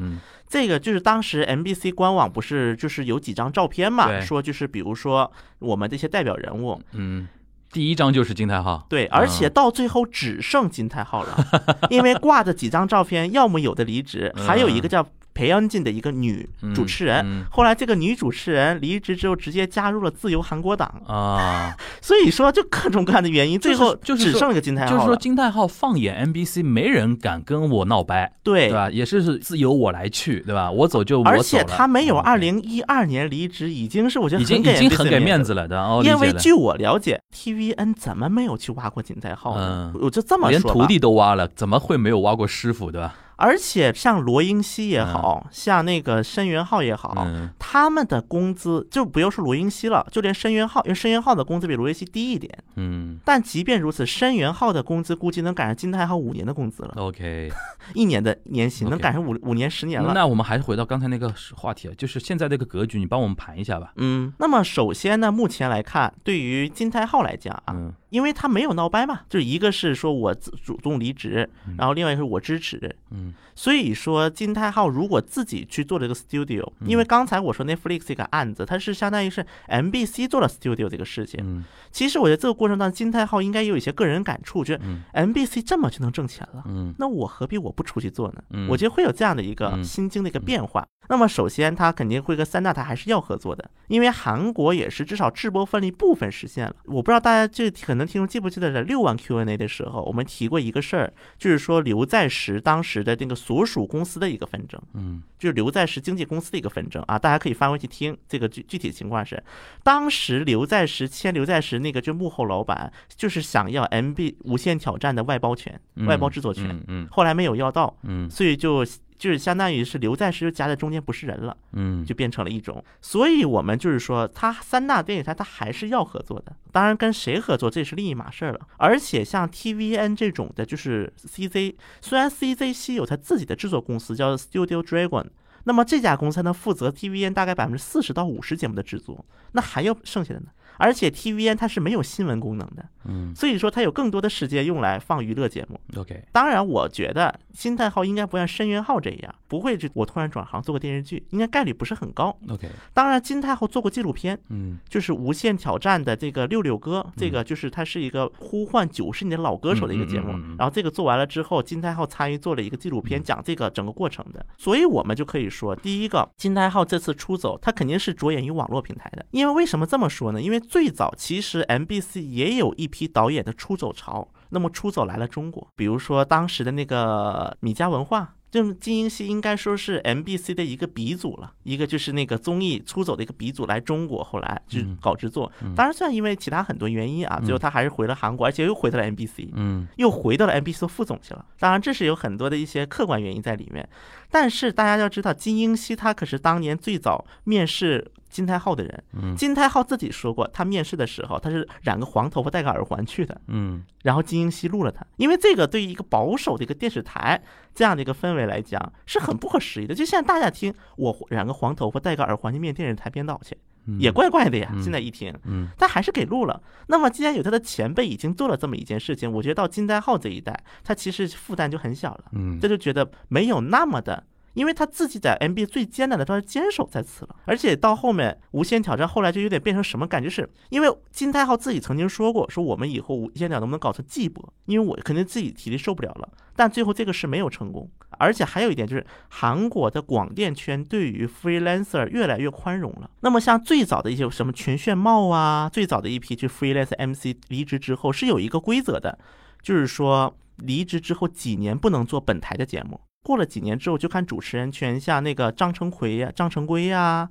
这个，就是当时 M B C 官网不是就是有几张照片嘛，说就是比如说我们这些代表人物，嗯。第一张就是金泰浩，对，而且到最后只剩金泰浩了，嗯、因为挂着几张照片，要么有的离职，还有一个叫裴恩进的一个女主持人，嗯嗯、后来这个女主持人离职之后，直接加入了自由韩国党啊，所以说就各种各样的原因，最后只剩一个金泰浩了、就是就是。就是说金泰浩放眼 M B C， 没人敢跟我闹掰，对，对吧？也是自由我来去，对吧？我走就我走了。而且他没有二零一二年离职，已经是我觉得已经已经很给面子了的，哦、因为据我了解 T V。T V N 怎么没有去挖过金泰浩呢？嗯、我就这么说吧，连徒弟都挖了，怎么会没有挖过师傅，对吧？而且像罗英熙也好、嗯、像那个申元浩也好、嗯、他们的工资就不要说罗英熙了，就连申元浩，因为申元浩的工资比罗英熙低一点，嗯，但即便如此，申元浩的工资估计能赶上金泰浩五年的工资了。 OK 一年的年薪能赶上 五, 五年十年了。那我们还是回到刚才那个话题，就是现在这个格局，你帮我们盘一下吧。嗯，那么首先呢，目前来看对于金泰浩来讲啊、嗯，因为他没有闹掰嘛，就一个是说我主动离职，然后另外一个是我支持，嗯，所以说金泰浩如果自己去做这个 studio， 因为刚才我说 Netflix 这个案子，它是相当于是 M B C 做了 studio 这个事情，嗯，其实我觉得这个过程当中金泰浩应该也有一些个人感触，觉得 M B C 这么就能挣钱了，嗯，那我何必我不出去做呢？嗯，我觉得会有这样的一个心境的一个变化。那么首先他肯定会跟三大台还是要合作的，因为韩国也是至少制播分离部分实现了。我不知道大家这可能听众记不记得，在六万 Q and A 的时候我们提过一个事儿，就是说刘在石当时的的那个所属公司的一个纷争，嗯，就是刘在石经纪公司的一个纷争啊，大家可以翻回去听这个具具体情况是，当时刘在石签刘在石那个就幕后老板就是想要 M B 无限挑战的外包权、嗯、外包制作权，嗯嗯，后来没有要到，嗯，所以就就是相当于是刘在石就夹在中间不是人了，嗯，就变成了一种，所以我们就是说他三大电视台他还是要合作的，当然跟谁合作这是另一码事了。而且像 T V N 这种的就是 C J， 虽然 C J C 有他自己的制作公司叫 Studio Dragon， 那么这家公司能负责 T V N 大概 百分之四十到百分之五十 节目的制作，那还有剩下的呢，而且 T V N 它是没有新闻功能的，嗯，所以说它有更多的时间用来放娱乐节目。 OK， 当然我觉得新太号应该不像申元浩这样，不会就我突然转行做个电视剧，应该概率不是很高。 OK， 当然金太号做过纪录片，嗯，就是无限挑战的这个六六哥、嗯、这个就是它是一个呼唤九十年老歌手的一个节目、嗯嗯嗯、然后这个做完了之后金太号参与做了一个纪录片、嗯、讲这个整个过程的。所以我们就可以说第一个金太号这次出走它肯定是着眼于网络平台的，因为为什么这么说呢，因为最早其实 M B C 也有一批导演的出走潮，那么出走来了中国，比如说当时的那个米家文化，这金鹰系应该说是 M B C 的一个鼻祖了，一个就是那个综艺出走的一个鼻祖来中国，后来就搞制作、嗯嗯、当然虽然因为其他很多原因啊，最后他还是回了韩国，而且又回到了 M B C、嗯、又回到了 M B C 的副总去了，当然这是有很多的一些客观原因在里面。但是大家要知道金鹰系他可是当年最早面试金太浩的人，金太浩自己说过他面试的时候他是染个黄头发戴个耳环去的，嗯，然后金英熙录了他，因为这个对于一个保守的一个电视台这样的一个氛围来讲是很不可思议的，就像大家听我染个黄头发戴个耳环去面电视台编导去也怪怪的呀，现在一听，嗯，但还是给录了。那么既然有他的前辈已经做了这么一件事情，我觉得到金太浩这一代他其实负担就很小了，嗯，这就觉得没有那么的，因为他自己在 M B 最艰难的他坚守在此了。而且到后面无限挑战后来就有点变成什么感觉，是因为金太浩自己曾经说过，说我们以后无限挑战能不能搞成季播，因为我肯定自己体力受不了了，但最后这个是没有成功。而且还有一点就是韩国的广电圈对于 freelancer 越来越宽容了，那么像最早的一些什么全炫茂啊，最早的一批就 freelancer M C 离职之后是有一个规则的，就是说离职之后几年不能做本台的节目，过了几年之后就看主持人圈下那个张成奎呀、啊、张成圭呀、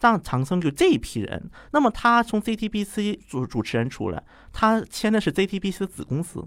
张长生就这一批人。那么他从 J T B C 主主持人出来，他签的是 J T B C 的子公司，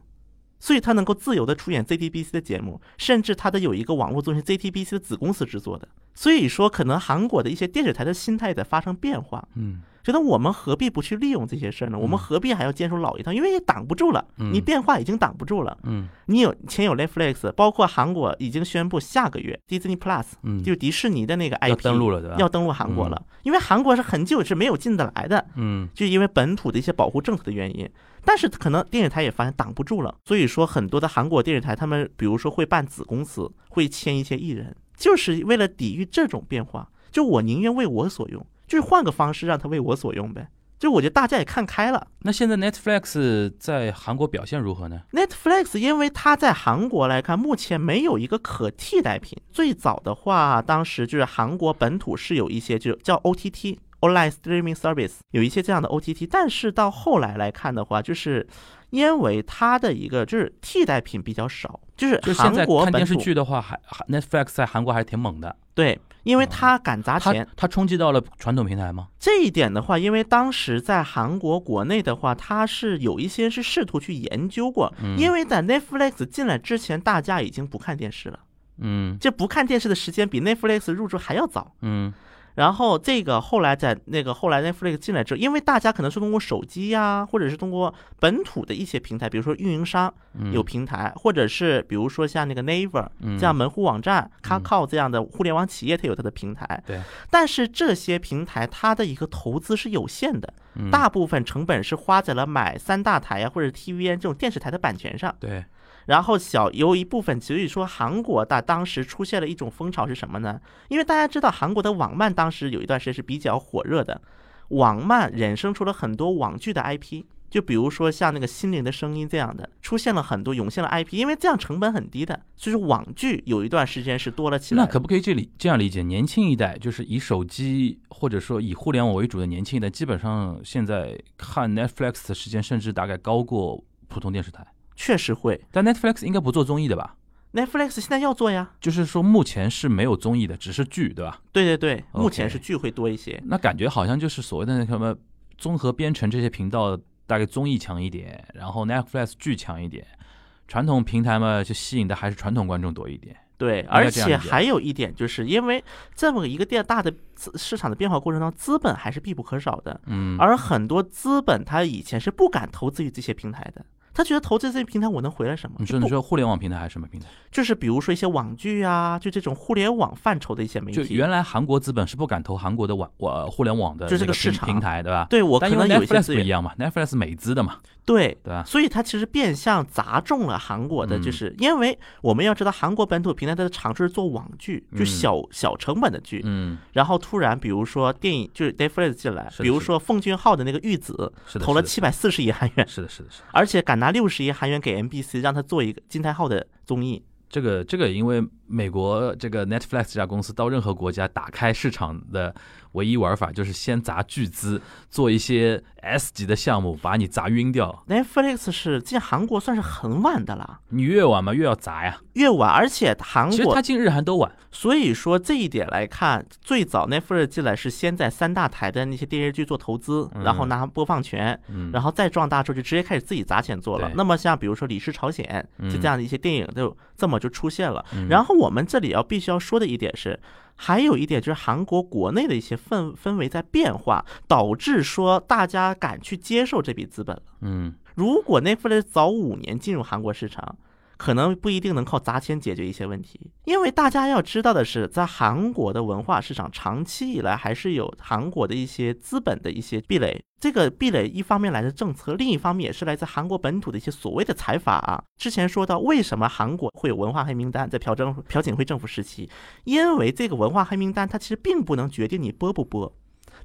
所以他能够自由的出演 J T B C 的节目，甚至他的有一个网络综艺 J T B C 的子公司制作的。所以说可能韩国的一些电视台的心态在发生变化，嗯，觉得我们何必不去利用这些事呢？我们何必还要坚守老一套？因为也挡不住了，你变化已经挡不住了。嗯，你有前有 Netflix， 包括韩国已经宣布下个月 Disney Plus， 嗯，就是迪士尼的那个 I P 要登陆了，对吧？要登陆韩国了，嗯、因为韩国是很久是没有进得来的，嗯，就因为本土的一些保护政策的原因。但是可能电视台也发现挡不住了，所以说很多的韩国电视台他们比如说会办子公司，会签一些艺人，就是为了抵御这种变化。就我宁愿为我所用。就是换个方式让他为我所用呗，就我觉得大家也看开了。那现在 Netflix 在韩国表现如何呢？ Netflix 因为它在韩国来看目前没有一个可替代品，最早的话当时就是韩国本土是有一些就叫 O T T Online Streaming Service， 有一些这样的 O T T， 但是到后来来看的话就是因为它的一个就是替代品比较少，就是韩国本土看电视剧的话还 Netflix 在韩国还挺猛的，对，因为他敢砸钱、嗯、他, 他冲击到了传统平台吗？这一点的话因为当时在韩国国内的话他是有一些是试图去研究过、嗯、因为在 Netflix 进来之前大家已经不看电视了，嗯，这不看电视的时间比 Netflix 入驻还要早，嗯，然后这个后来在那个后来 Netflix 进来之后，因为大家可能是通过手机呀，或者是通过本土的一些平台，比如说运营商有平台，或者是比如说像那个 Naver 这样门户网站、Kakao 这样的互联网企业，它有它的平台。对。但是这些平台它的一个投资是有限的，大部分成本是花在了买三大台呀或者 T V N 这种电视台的版权上。对。然后小有一部分，所以说韩国大当时出现了一种风潮是什么呢？因为大家知道韩国的网漫当时有一段时间是比较火热的，网漫衍生出了很多网剧的 I P， 就比如说像那个心灵的声音这样的，出现了很多涌现了 I P， 因为这样成本很低的，所以说网剧有一段时间是多了起来。那可不可以这里这样理解，年轻一代就是以手机或者说以互联网为主的年轻一代，基本上现在看 Netflix 的时间甚至大概高过普通电视台？确实会，但 Netflix 应该不做综艺的吧？ Netflix 现在要做呀，就是说目前是没有综艺的，只是剧，对吧？对对对，目前是剧会多一些。Okay, 那感觉好像就是所谓的什么综合编程这些频道，大概综艺强一点，然后 Netflix 剧强一点，传统平台嘛就吸引的还是传统观众多一点。对，而且还有一点，就是因为这么一个大的市场的变化过程当中，资本还是必不可少的。嗯，而很多资本他以前是不敢投资于这些平台的。他觉得投资这些平台我能回来什么？你说你说互联网平台还是什么平台？就是比如说一些网剧啊，就这种互联网范畴的一些媒体。就原来韩国资本是不敢投韩国的网我互联网的，就这个市场平台，对吧？对，我可能有一些不一样嘛 ，Netflix 美资的嘛，对对吧？所以它其实变相砸中了韩国的，就是、嗯、因为我们要知道韩国本土平台它的尝试做网剧，就小、嗯、小成本的剧，嗯，然后突然比如说电影就是 Netflix 进来，比如说奉俊昊的那个《玉子》，投了七百四十亿韩元，是的，是的，是的，而且敢拿。拿六十亿韩元给 M B C 让他做一个金泰浩的综艺，这个这个因为美国这个 Netflix 这家公司到任何国家打开市场的唯一玩法就是先砸巨资做一些 S 级的项目把你砸晕掉。 Netflix 是进韩国算是很晚的了，你越晚嘛越要砸呀，越晚，而且韩国其实它进日韩都晚，所以说这一点来看，最早 Netflix 进来是先在三大台的那些电视剧做投资，然后拿播放权、嗯、然后再壮大之后就直接开始自己砸钱做了、嗯、那么像比如说《李氏朝鲜》就这样的一些电影就这么就出现了、嗯、然后我们这里要必须要说的一点是，还有一点就是韩国国内的一些氛氛围在变化，导致说大家敢去接受这笔资本了。嗯，如果 Netflix 早五年进入韩国市场，可能不一定能靠砸钱解决一些问题，因为大家要知道的是，在韩国的文化市场长期以来还是有韩国的一些资本的一些壁垒，这个壁垒一方面来自政策，另一方面也是来自韩国本土的一些所谓的财阀啊。之前说到为什么韩国会有文化黑名单，在朴正朴槿惠政府时期，因为这个文化黑名单它其实并不能决定你播不播，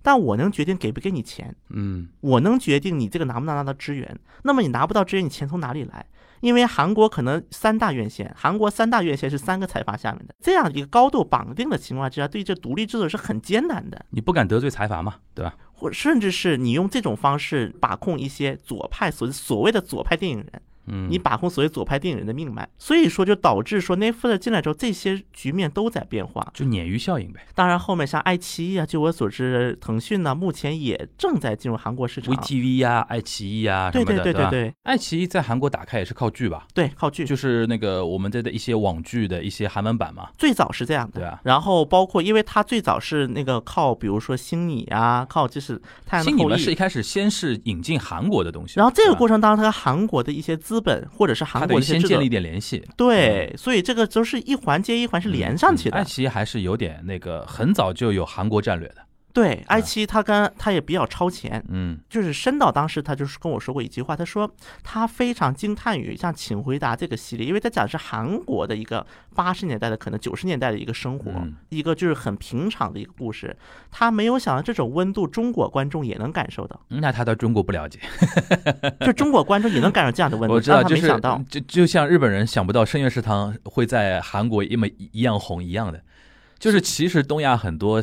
但我能决定给不给你钱，嗯，我能决定你这个拿不能拿到支援，那么你拿不到支援，你钱从哪里来？因为韩国可能三大院线，韩国三大院线是三个财阀下面的，这样一个高度绑定的情况之下，对这独立制作是很艰难的。你不敢得罪财阀嘛，对吧？或甚至是你用这种方式把控一些左派所所谓的左派电影人，嗯，你把控所谓左派电影人的命脉，所以说就导致说 Netflix 进来之后，这些局面都在变化，就鲶鱼效应呗。当然，后面像爱奇艺啊，据我所知，腾讯呢、啊、目前也正在进入韩国市场。WeTV 啊，爱奇艺啊，对对对对 对, 对，爱奇艺在韩国打开也是靠剧吧？对，靠剧，就是那个我们这的一些网剧的一些韩文版嘛。最早是这样的，对啊。然后包括，因为它最早是那个靠，比如说星你啊，靠就是太阳的后裔。星你们是一开始先是引进韩国的东西，然后这个过程当中，它韩国的一些。资本或者是韩国先建立一点联系，对，所以这个都是一环接一环是连上去的。爱奇艺还是有点那个，很早就有韩国战略的。对，爱奇艺他跟他也比较超前，嗯，就是申导当时他就是跟我说过一句话，他说他非常惊叹于像《请回答》这个系列，因为他讲的是韩国的一个八十年代的可能九十年代的一个生活、嗯，一个就是很平常的一个故事。他没有想到这种温度，中国观众也能感受到。那他对中国不了解，就中国观众也能感受这样的温度，我知道，他没想到，就就像日本人想不到深夜食堂会在韩国一模一样红一样的，就是其实东亚很多。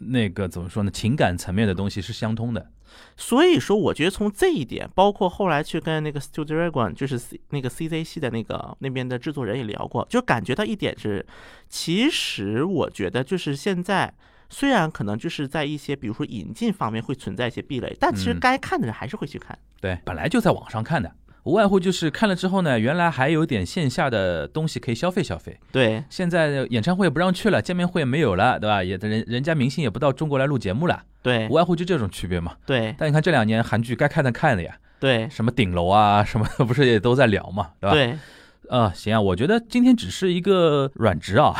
那个怎么说呢？情感层面的东西是相通的，所以说我觉得从这一点，包括后来去跟那个 Studio Dragon， 就是 C, 那个 C J 系的那个那边的制作人也聊过，就感觉到一点是，其实我觉得就是现在虽然可能就是在一些比如说引进方面会存在一些壁垒，但其实该看的人还是会去看。嗯、对，本来就在网上看的。无外乎就是看了之后呢，原来还有点线下的东西可以消费消费。对，现在演唱会不让去了，见面会也没有了，对吧？也人人家明星也不到中国来录节目了。对，无外乎就这种区别嘛。对。但你看这两年韩剧该看的看的呀。对。什么顶楼啊，什么不是也都在聊嘛，对吧？对。啊、呃，行啊，我觉得今天只是一个软职啊，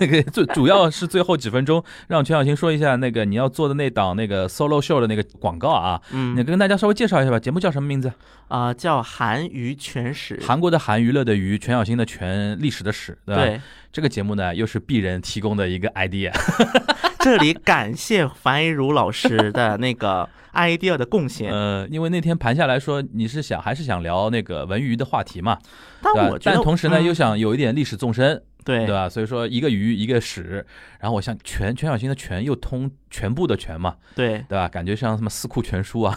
那个最主要是最后几分钟让全小新说一下那个你要做的那档那个 solo show 的那个广告啊，嗯，你跟大家稍微介绍一下吧，节目叫什么名字啊、呃？叫韩娱全史，韩国的韩，娱乐的娱，全小新的全，历史的史，对吧？对，这个节目呢又是鄙人提供的一个 idea。这里感谢樊一茹老师的那个 idea 的贡献。呃，因为那天盘下来说，你是想还是想聊那个文娱的话题嘛？但我觉得，但同时呢、嗯、又想有一点历史纵深，对对吧？所以说一个鱼一个屎，然后我像全全小新的全又通全部的全嘛，对对吧？感觉像什么四库全书啊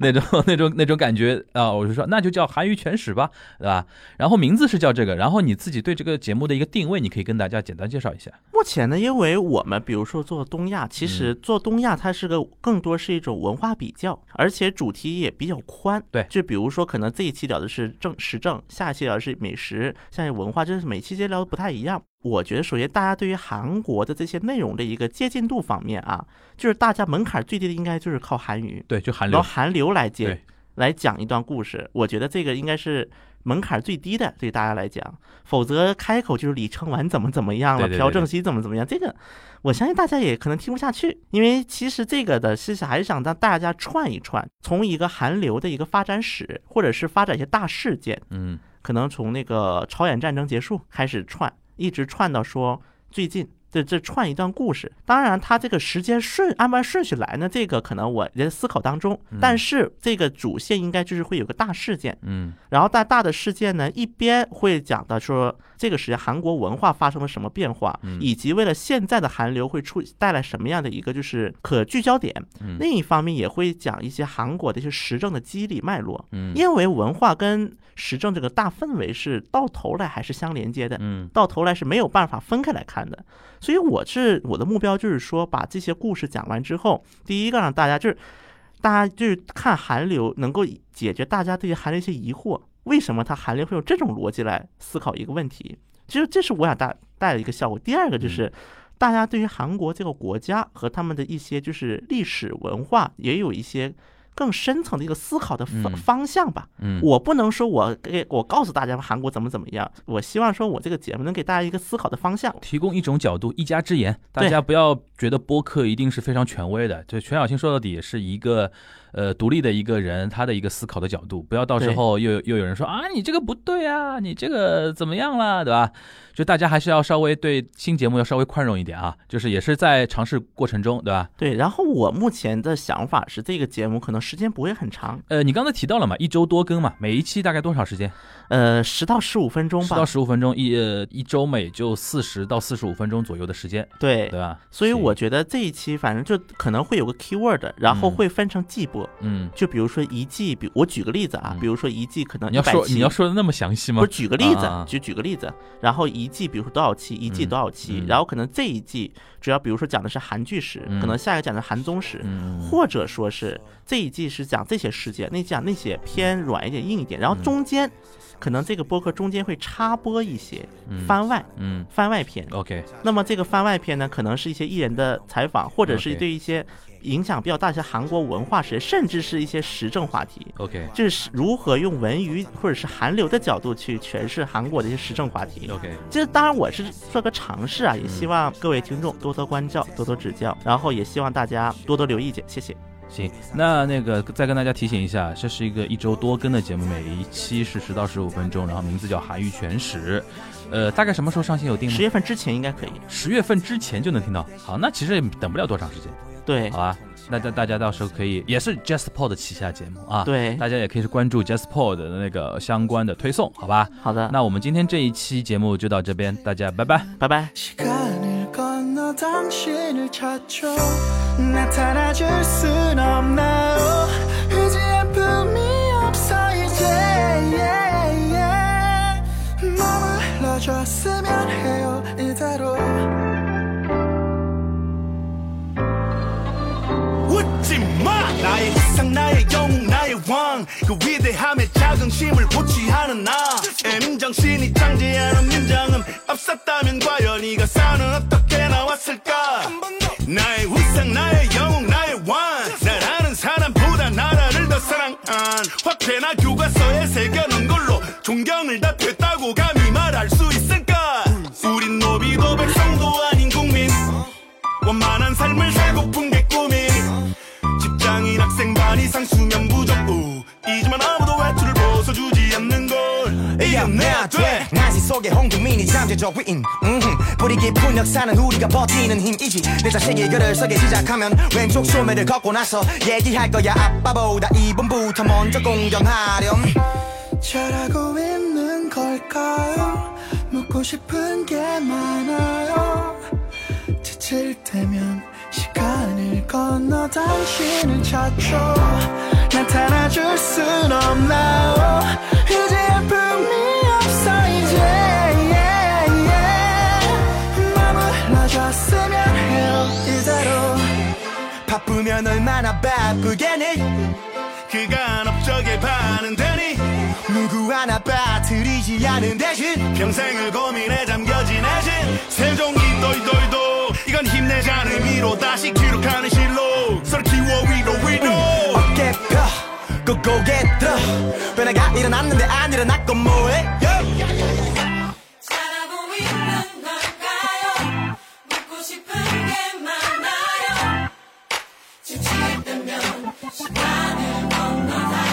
那种那种那种那种感觉啊！我就说那就叫韩语全史吧，对吧？然后名字是叫这个，然后你自己对这个节目的一个定位，你可以跟大家简单介绍一下。目前呢，因为我们比如说做东亚，其实做东亚它是个更多是一种文化比较，嗯、而且主题也比较宽。对，就比如说可能这一期聊的是政时政，下一期聊的是美食，下一期文化，就是每期节聊的不太一样。我觉得首先大家对于韩国的这些内容的一个接近度方面啊，就是大家门槛最低的应该就是靠韩语，对，就韩流，然后韩流来接来讲一段故事，我觉得这个应该是门槛最低的对大家来讲，否则开口就是李承晚怎么怎么样了，朴正熙怎么怎么样，这个我相信大家也可能听不下去，因为其实这个的是还是想让大家串一串，从一个韩流的一个发展史，或者是发展一些大事件，嗯，可能从那个朝鲜战争结束开始串，一直串到说最近，这这串一段故事。当然它这个时间顺按照顺序来呢，这个可能我也在思考当中，但是这个主线应该就是会有个大事件，嗯，然后大大的事件呢一边会讲到说这个时间韩国文化发生了什么变化，以及为了现在的韩流会出带来什么样的一个就是可聚焦点，另一方面也会讲一些韩国的一些时政的激励脉络，因为文化跟时政这个大氛围是到头来还是相连接的，嗯，到头来是没有办法分开来看的，所以我是我的目标就是说，把这些故事讲完之后，第一个让大家就是大家就是看韩流能够解决大家对于韩流一些疑惑，为什么它韩流会用这种逻辑来思考一个问题，其实这是我想带带的一个效果。第二个就是大家对于韩国这个国家和他们的一些就是历史文化也有一些更深层的一个思考的方向吧，嗯，我不能说我给我告诉大家韩国怎么怎么样，我希望说我这个节目能给大家一个思考的方向，提供一种角度，一家之言，大家不要觉得播客一定是非常权威的，就全小新说到底也是一个呃独立的一个人他的一个思考的角度，不要到时候又又有人说啊你这个不对啊，你这个怎么样啦，对吧？就大家还是要稍微对新节目要稍微宽容一点啊，就是也是在尝试过程中，对吧？对，然后我目前的想法是这个节目可能时间不会很长，呃，你刚才提到了嘛，一周多更嘛，每一期大概多少时间？呃，十到十五分钟吧，十到十五分钟一、呃、一周每就四十到四十五分钟左右的时间，对对吧？所以我觉得这一期反正就可能会有个 keyword， 然后会分成季播，嗯，就比如说一季，比我举个例子啊，嗯、比如说一季可能一百期，你要说你要说的那么详细吗？不是，举个例子，就举个例子，然后一季比如说多少期，一季多少期，嗯、然后可能这一季主要比如说讲的是韩剧史，嗯、可能下一个讲的是韩综史，嗯、或者说是这一季。即是讲这些事件，那讲那些偏软一点硬一点，然后中间、嗯、可能这个播客中间会插播一些番外、嗯嗯、番外篇 OK， 那么这个番外篇呢可能是一些艺人的采访，或者是对一些影响比较大一些韩国文化史，甚至是一些时政话题 OK， 就是如何用文娱或者是韩流的角度去诠释韩国的一些时政话题 OK， 这当然我是做个尝试啊，也希望各位听众多多关照，多多指教，然后也希望大家多多留意见，谢谢。行，那那个再跟大家提醒一下，这是一个一周多更的节目，每一期是十到十五分钟，然后名字叫韩语全史，呃，大概什么时候上线有定吗？十月份之前应该可以，十月份之前就能听到。好，那其实也等不了多长时间。对，好吧，那大家到时候可以也是 JustPod 旗下节目啊，对，大家也可以是关注 JustPod 的那个相关的推送，好吧？好的，那我们今天这一期节目就到这边，大家拜拜，拜拜。나타나줄 순 없나요? 이제 아픔이 없어 이제 yeah, yeah. 머물러줬으면 해요 이대로 웃지마 나의 세상 나의 영웅 나의 왕 그 위대함에 자긍심을 고취하는 나 애민정신이 창제하는 민정음 없었다면 과연 이 가사는 어떻게 나왔을까 나의 우상 나의 영웅 나의 왕 날 아는 사람보다 나라를 더 사랑한 화폐나 교과서에 새겨놓은 걸로 존경을 다 됐다고 감히 말할 수 있을까 우린 노비도 백성도 아닌 국민 원만한 삶을 살고픈 게 꿈인 직장인 학생 반 이상 수면 부족 우이지만 아무도 외출을 벗어주지 않는 걸 이겨내야 돼 나시 속에 홍국민이 잠재적 위인 음흠. 뿌리 깊은 역사는 우리가 버티는 힘이지 내 자식이 글을 쓰기 시작하면 왼쪽 소매를 걷고 나서 얘기할 거야 아빠보다 이분부터 먼저 공경하렴 잘하고 있는 걸까요 먹고 싶은 게 많아요 지칠 때면 시간을 건너 당신을 찾죠 나타나줄 순 없나요 이제 아픔이 없어 이제 yeah, yeah. 머물러줬으면 해요 이대로 바쁘면 얼마나 바쁘겠니 그간 업적에 반응되니 누구 하나 빠뜨리지 않은 대신 평생을 고민에 잠겨진 애신 세종이 도이도이도 이건 힘내자는 의미로 다시 기록하는 실로 서로 키워 위로 위로 응. 어깨 펴 꼭 고개 들어 왜 내가 일어났는데 안 일어났고 뭐해 살아보고 있는 건가요 묻고 싶은 게 많아요 지칠 때면 시간을 건너다